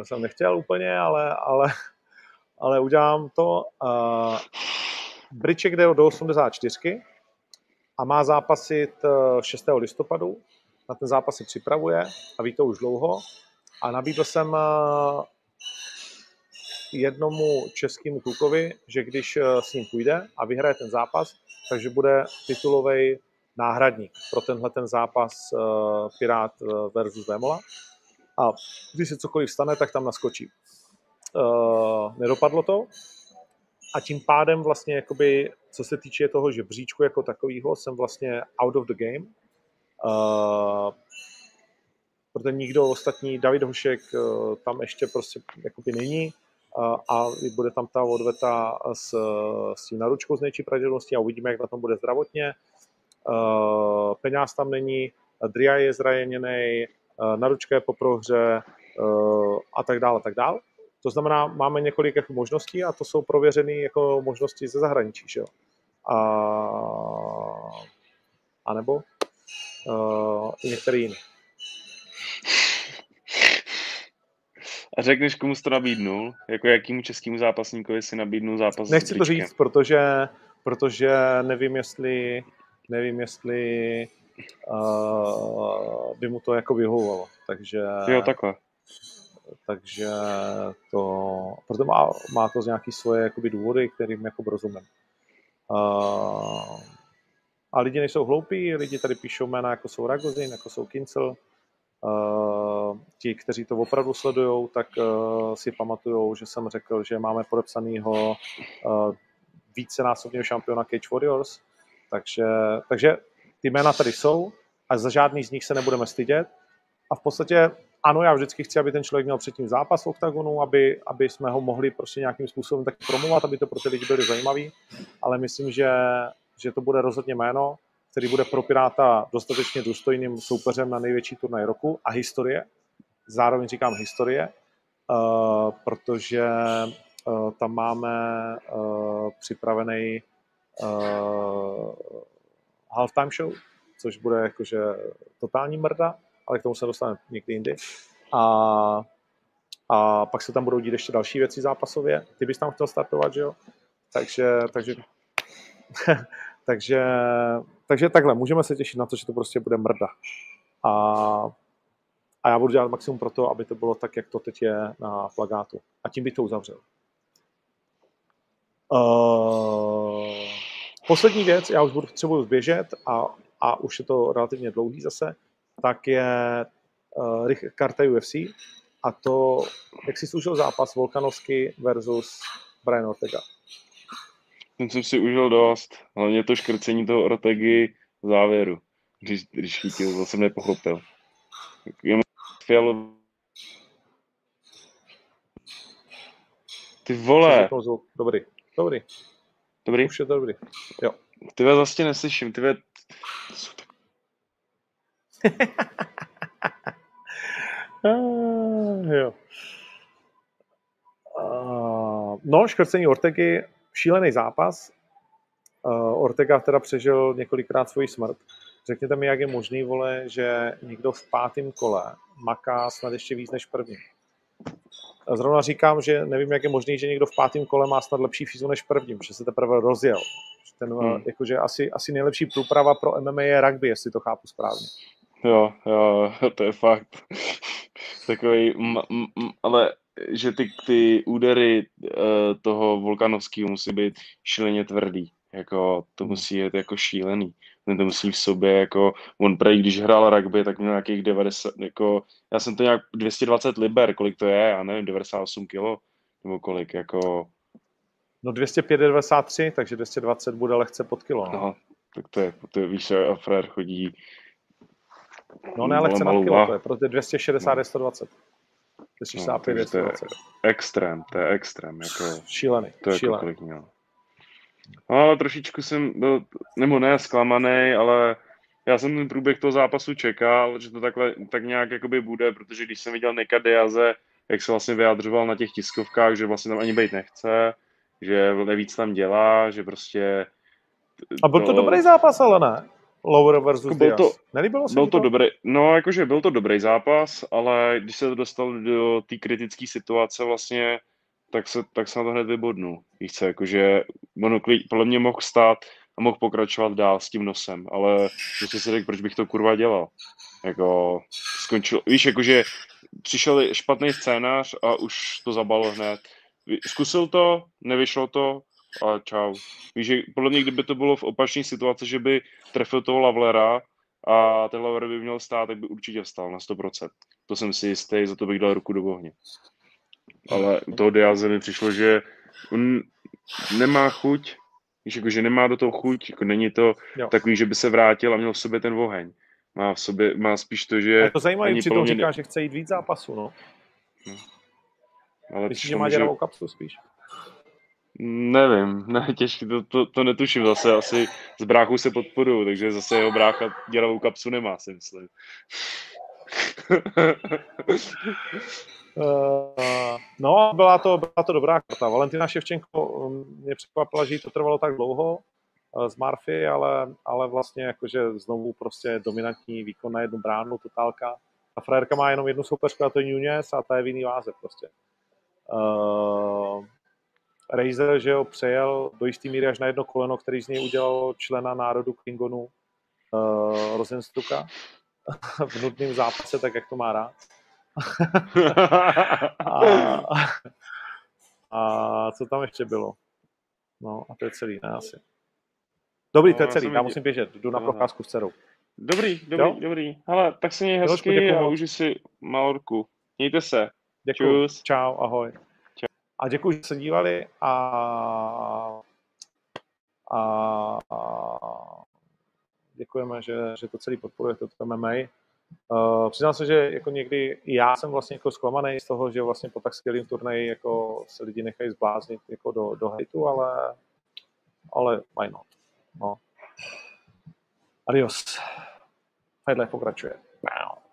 jsem nechtěl úplně, ale, ale, ale udělám to. Uh, Briček jde do osmdesát čtyři a má zápasit šestého listopadu. Na ten zápas se připravuje a ví to už dlouho. A nabídl jsem uh, jednomu českému klukovi, že když s ním půjde a vyhraje ten zápas, takže bude titulovej náhradník pro tenhle ten zápas uh, Pirát versus Vémola. A když se cokoliv stane, tak tam naskočí. Uh, nedopadlo to. A tím pádem vlastně, jakoby, co se týče toho žebříčku jako takového, jsem vlastně out of the game. Uh, protože nikdo ostatní, David Hošek uh, tam ještě prostě jakoby není. Uh, a bude tam ta odveta s, s tím Naručkou z nejčí pravděpodobností a uvidíme, jak na tom bude zdravotně. Uh, peněz tam není, Dríaj je zraněný, uh, Naručka je po prohře uh, a tak dále, tak dále. To znamená, máme několik jako možností a to jsou prověřené jako možnosti ze zahraničí, že jo. A, a nebo uh, i některé jiné. A řekneš, komu jsi to nabídnul? Jako jakýmu českému zápasníkovi si nabídnul zápas? Nechci to říct, protože, protože nevím, jestli nevím, jestli uh, by mu to jako vyhovovalo, takže... Jo, takhle. Takže to... Proto má, má to nějaké svoje jakoby důvody, kterým jako rozumím. Uh, a lidi nejsou hloupí, lidi tady píšou jména, jako jsou Ragozin, jako jsou Kincl. Uh, ti, kteří to opravdu sledujou, tak uh, si pamatujou, že jsem řekl, že máme podepsanýho uh, vícenásobného šampiona Cage Warriors. Takže, takže ty jména tady jsou a za žádný z nich se nebudeme stydět. A v podstatě ano, já vždycky chci, aby ten člověk měl předtím zápas v Oktagonu, aby, aby jsme ho mohli prostě nějakým způsobem taky promovat, aby to pro ty lidi byly zajímavý. Ale myslím, že, že to bude rozhodně jméno, který bude pro Piráta dostatečně důstojným soupeřem na největší turnaj roku a historie. Zároveň říkám historie, uh, protože uh, tam máme uh, připravený Uh, halftime show, což bude jakože totální mrda, ale k tomu se dostaneme někdy jindy. A, a pak se tam budou dít ještě další věci zápasově. Ty bys tam chtěl startovat, že jo? Takže, takže, takže, takže takhle, můžeme se těšit na to, že to prostě bude mrda. A, A já budu dělat maximum pro to, aby to bylo tak, jak to teď je na plakátu. A tím bych to uzavřel. Uh, poslední věc, já už budu potřebuji zběžet a, a už je to relativně dlouhý zase, tak je uh, karta U F C a to, jak si služil zápas Volkanovski versus Brian Ortega. Ten jsem si užil dost, hlavně to škrcení toho Ortegy v závěru, když, když chytil, to jsem nepochopil. Ty vole. Dobrý, dobrý. Dobrý? Už je to dobrý, jo. Ty ve zase neslyším, ty ve... ah, jo. Ah, no, škrcení Ortegy, šílený zápas. Uh, Ortega teda přežil několikrát svoji smrt. Řekněte mi, jak je možný, vole, že někdo v pátém kole maká snad ještě víc než první. Zrovna říkám, že nevím, jak je možný, že někdo v pátém kole má snad lepší fízu než prvním, že se teprve rozjel. Ten, hmm. jakože asi, asi nejlepší průprava pro M M A je rugby, jestli to chápu správně. Jo, jo, to je fakt. Takový, m- m- m- ale že ty, ty údery uh, toho Volkanovského musí být šíleně tvrdý. Jako, to musí být jako šílený. To musí v sobě, jako, on prej, když hrál rugby, tak měl nějakých devadesát, jako, já jsem to nějak dvě stě dvacet liber, kolik to je, já nevím, devadesát osm kilo, nebo kolik, jako... No dvě stě pět devadesát tři, takže dvě stě dvacet bude lehce pod kilo, no. no tak to je, to je, víš, a frér chodí... No ne, lehce nad kilo, to je, protože dvě stě šedesát je sto dvacet. dvě stě šedesát pět je sto dvacet. To je extrém, to je extrém, jako... Šílený, to je šílený. Jako, kolik, no, ale trošičku jsem byl, nebo ne, zklamaný, ale já jsem ten průběh toho zápasu čekal, že to takhle, tak nějak jakoby bude, protože když jsem viděl Neka Diaze, jak se vlastně vyjadřoval na těch tiskovkách, že vlastně tam ani být nechce, že nevíc tam dělá, že prostě... A byl to no, dobrý zápas, ale ne? Lower versus Diaz. To, Nelíbilo se byl to? Dobrý, no, jakože byl to dobrý zápas, ale když se to dostal do té kritické situace vlastně, tak se, tak se na to hned vybodnul. Více, jakože monoklí, podle mě mohl stát a mohl pokračovat dál s tím nosem, ale prostě si řekl, proč bych to kurva dělal. Jako, skončil, víš, jakože přišel špatný scénář a už to zabalo hned. Zkusil to, nevyšlo to a čau. Víš, že podle mě, kdyby to bylo v opačné situaci, že by trefil toho Lavlera a ten Lavler by měl stát, tak by určitě vstal na sto procent. To jsem si jistý, za to bych dal ruku do ohně. Ale u toho Diaze mi přišlo, že on nemá chuť, víš, jako, že nemá do toho chuť, jako není to jo. Takový, že by se vrátil a měl v sobě ten oheň. Má v sobě, má spíš to, že... A to zajímavé, přitom mě... říká, že chce jít víc zápasů, no. no. Ale myslíš, že má děravou že... kapsu spíš? Nevím, ne, těžký, to, to, to netuším zase, asi s bráchou se podporuju, takže zase jeho brácha děravou kapsu nemá, si myslím. Uh, no, byla to, byla to dobrá karta. Valentina Ševčenko mě překvapila, že to trvalo tak dlouho uh, z Marfy, ale, ale vlastně jakože znovu prostě dominantní výkon na jednu bránu, totálka. A frajerka má jenom jednu soupeřku, a to je Nunes a ta je v jiný váze prostě. Uh, Rejzel, že ho přejel do jistý míry až na jedno koleno, který z něj udělal člena národu Klingonu uh, Rosenstuka v nudném zápase, tak jak to má rád. a, a co tam ještě bylo? No a to je celý, ne asi. Dobrý, no, to je celý, já, já musím běžet, jdu na procházku s dcerou. Dobrý, dobrý, jo? Dobrý. Hele, tak se měj hezky a užij si Majorku. Mějte se. Děkuju. Čus. Čau, ahoj. Čau. A děkuju, že se dívali a, a, a děkujeme, že, že to celý podporujete, to M M A. Uh, přiznám se, že jako někdy já jsem vlastně jako zklamaný z toho, že vlastně po tak skvělým turnaji jako se lidi nechají zbláznit jako do, do hejtu, ale, ale why not. No. Adios. Hejdle pokračuje.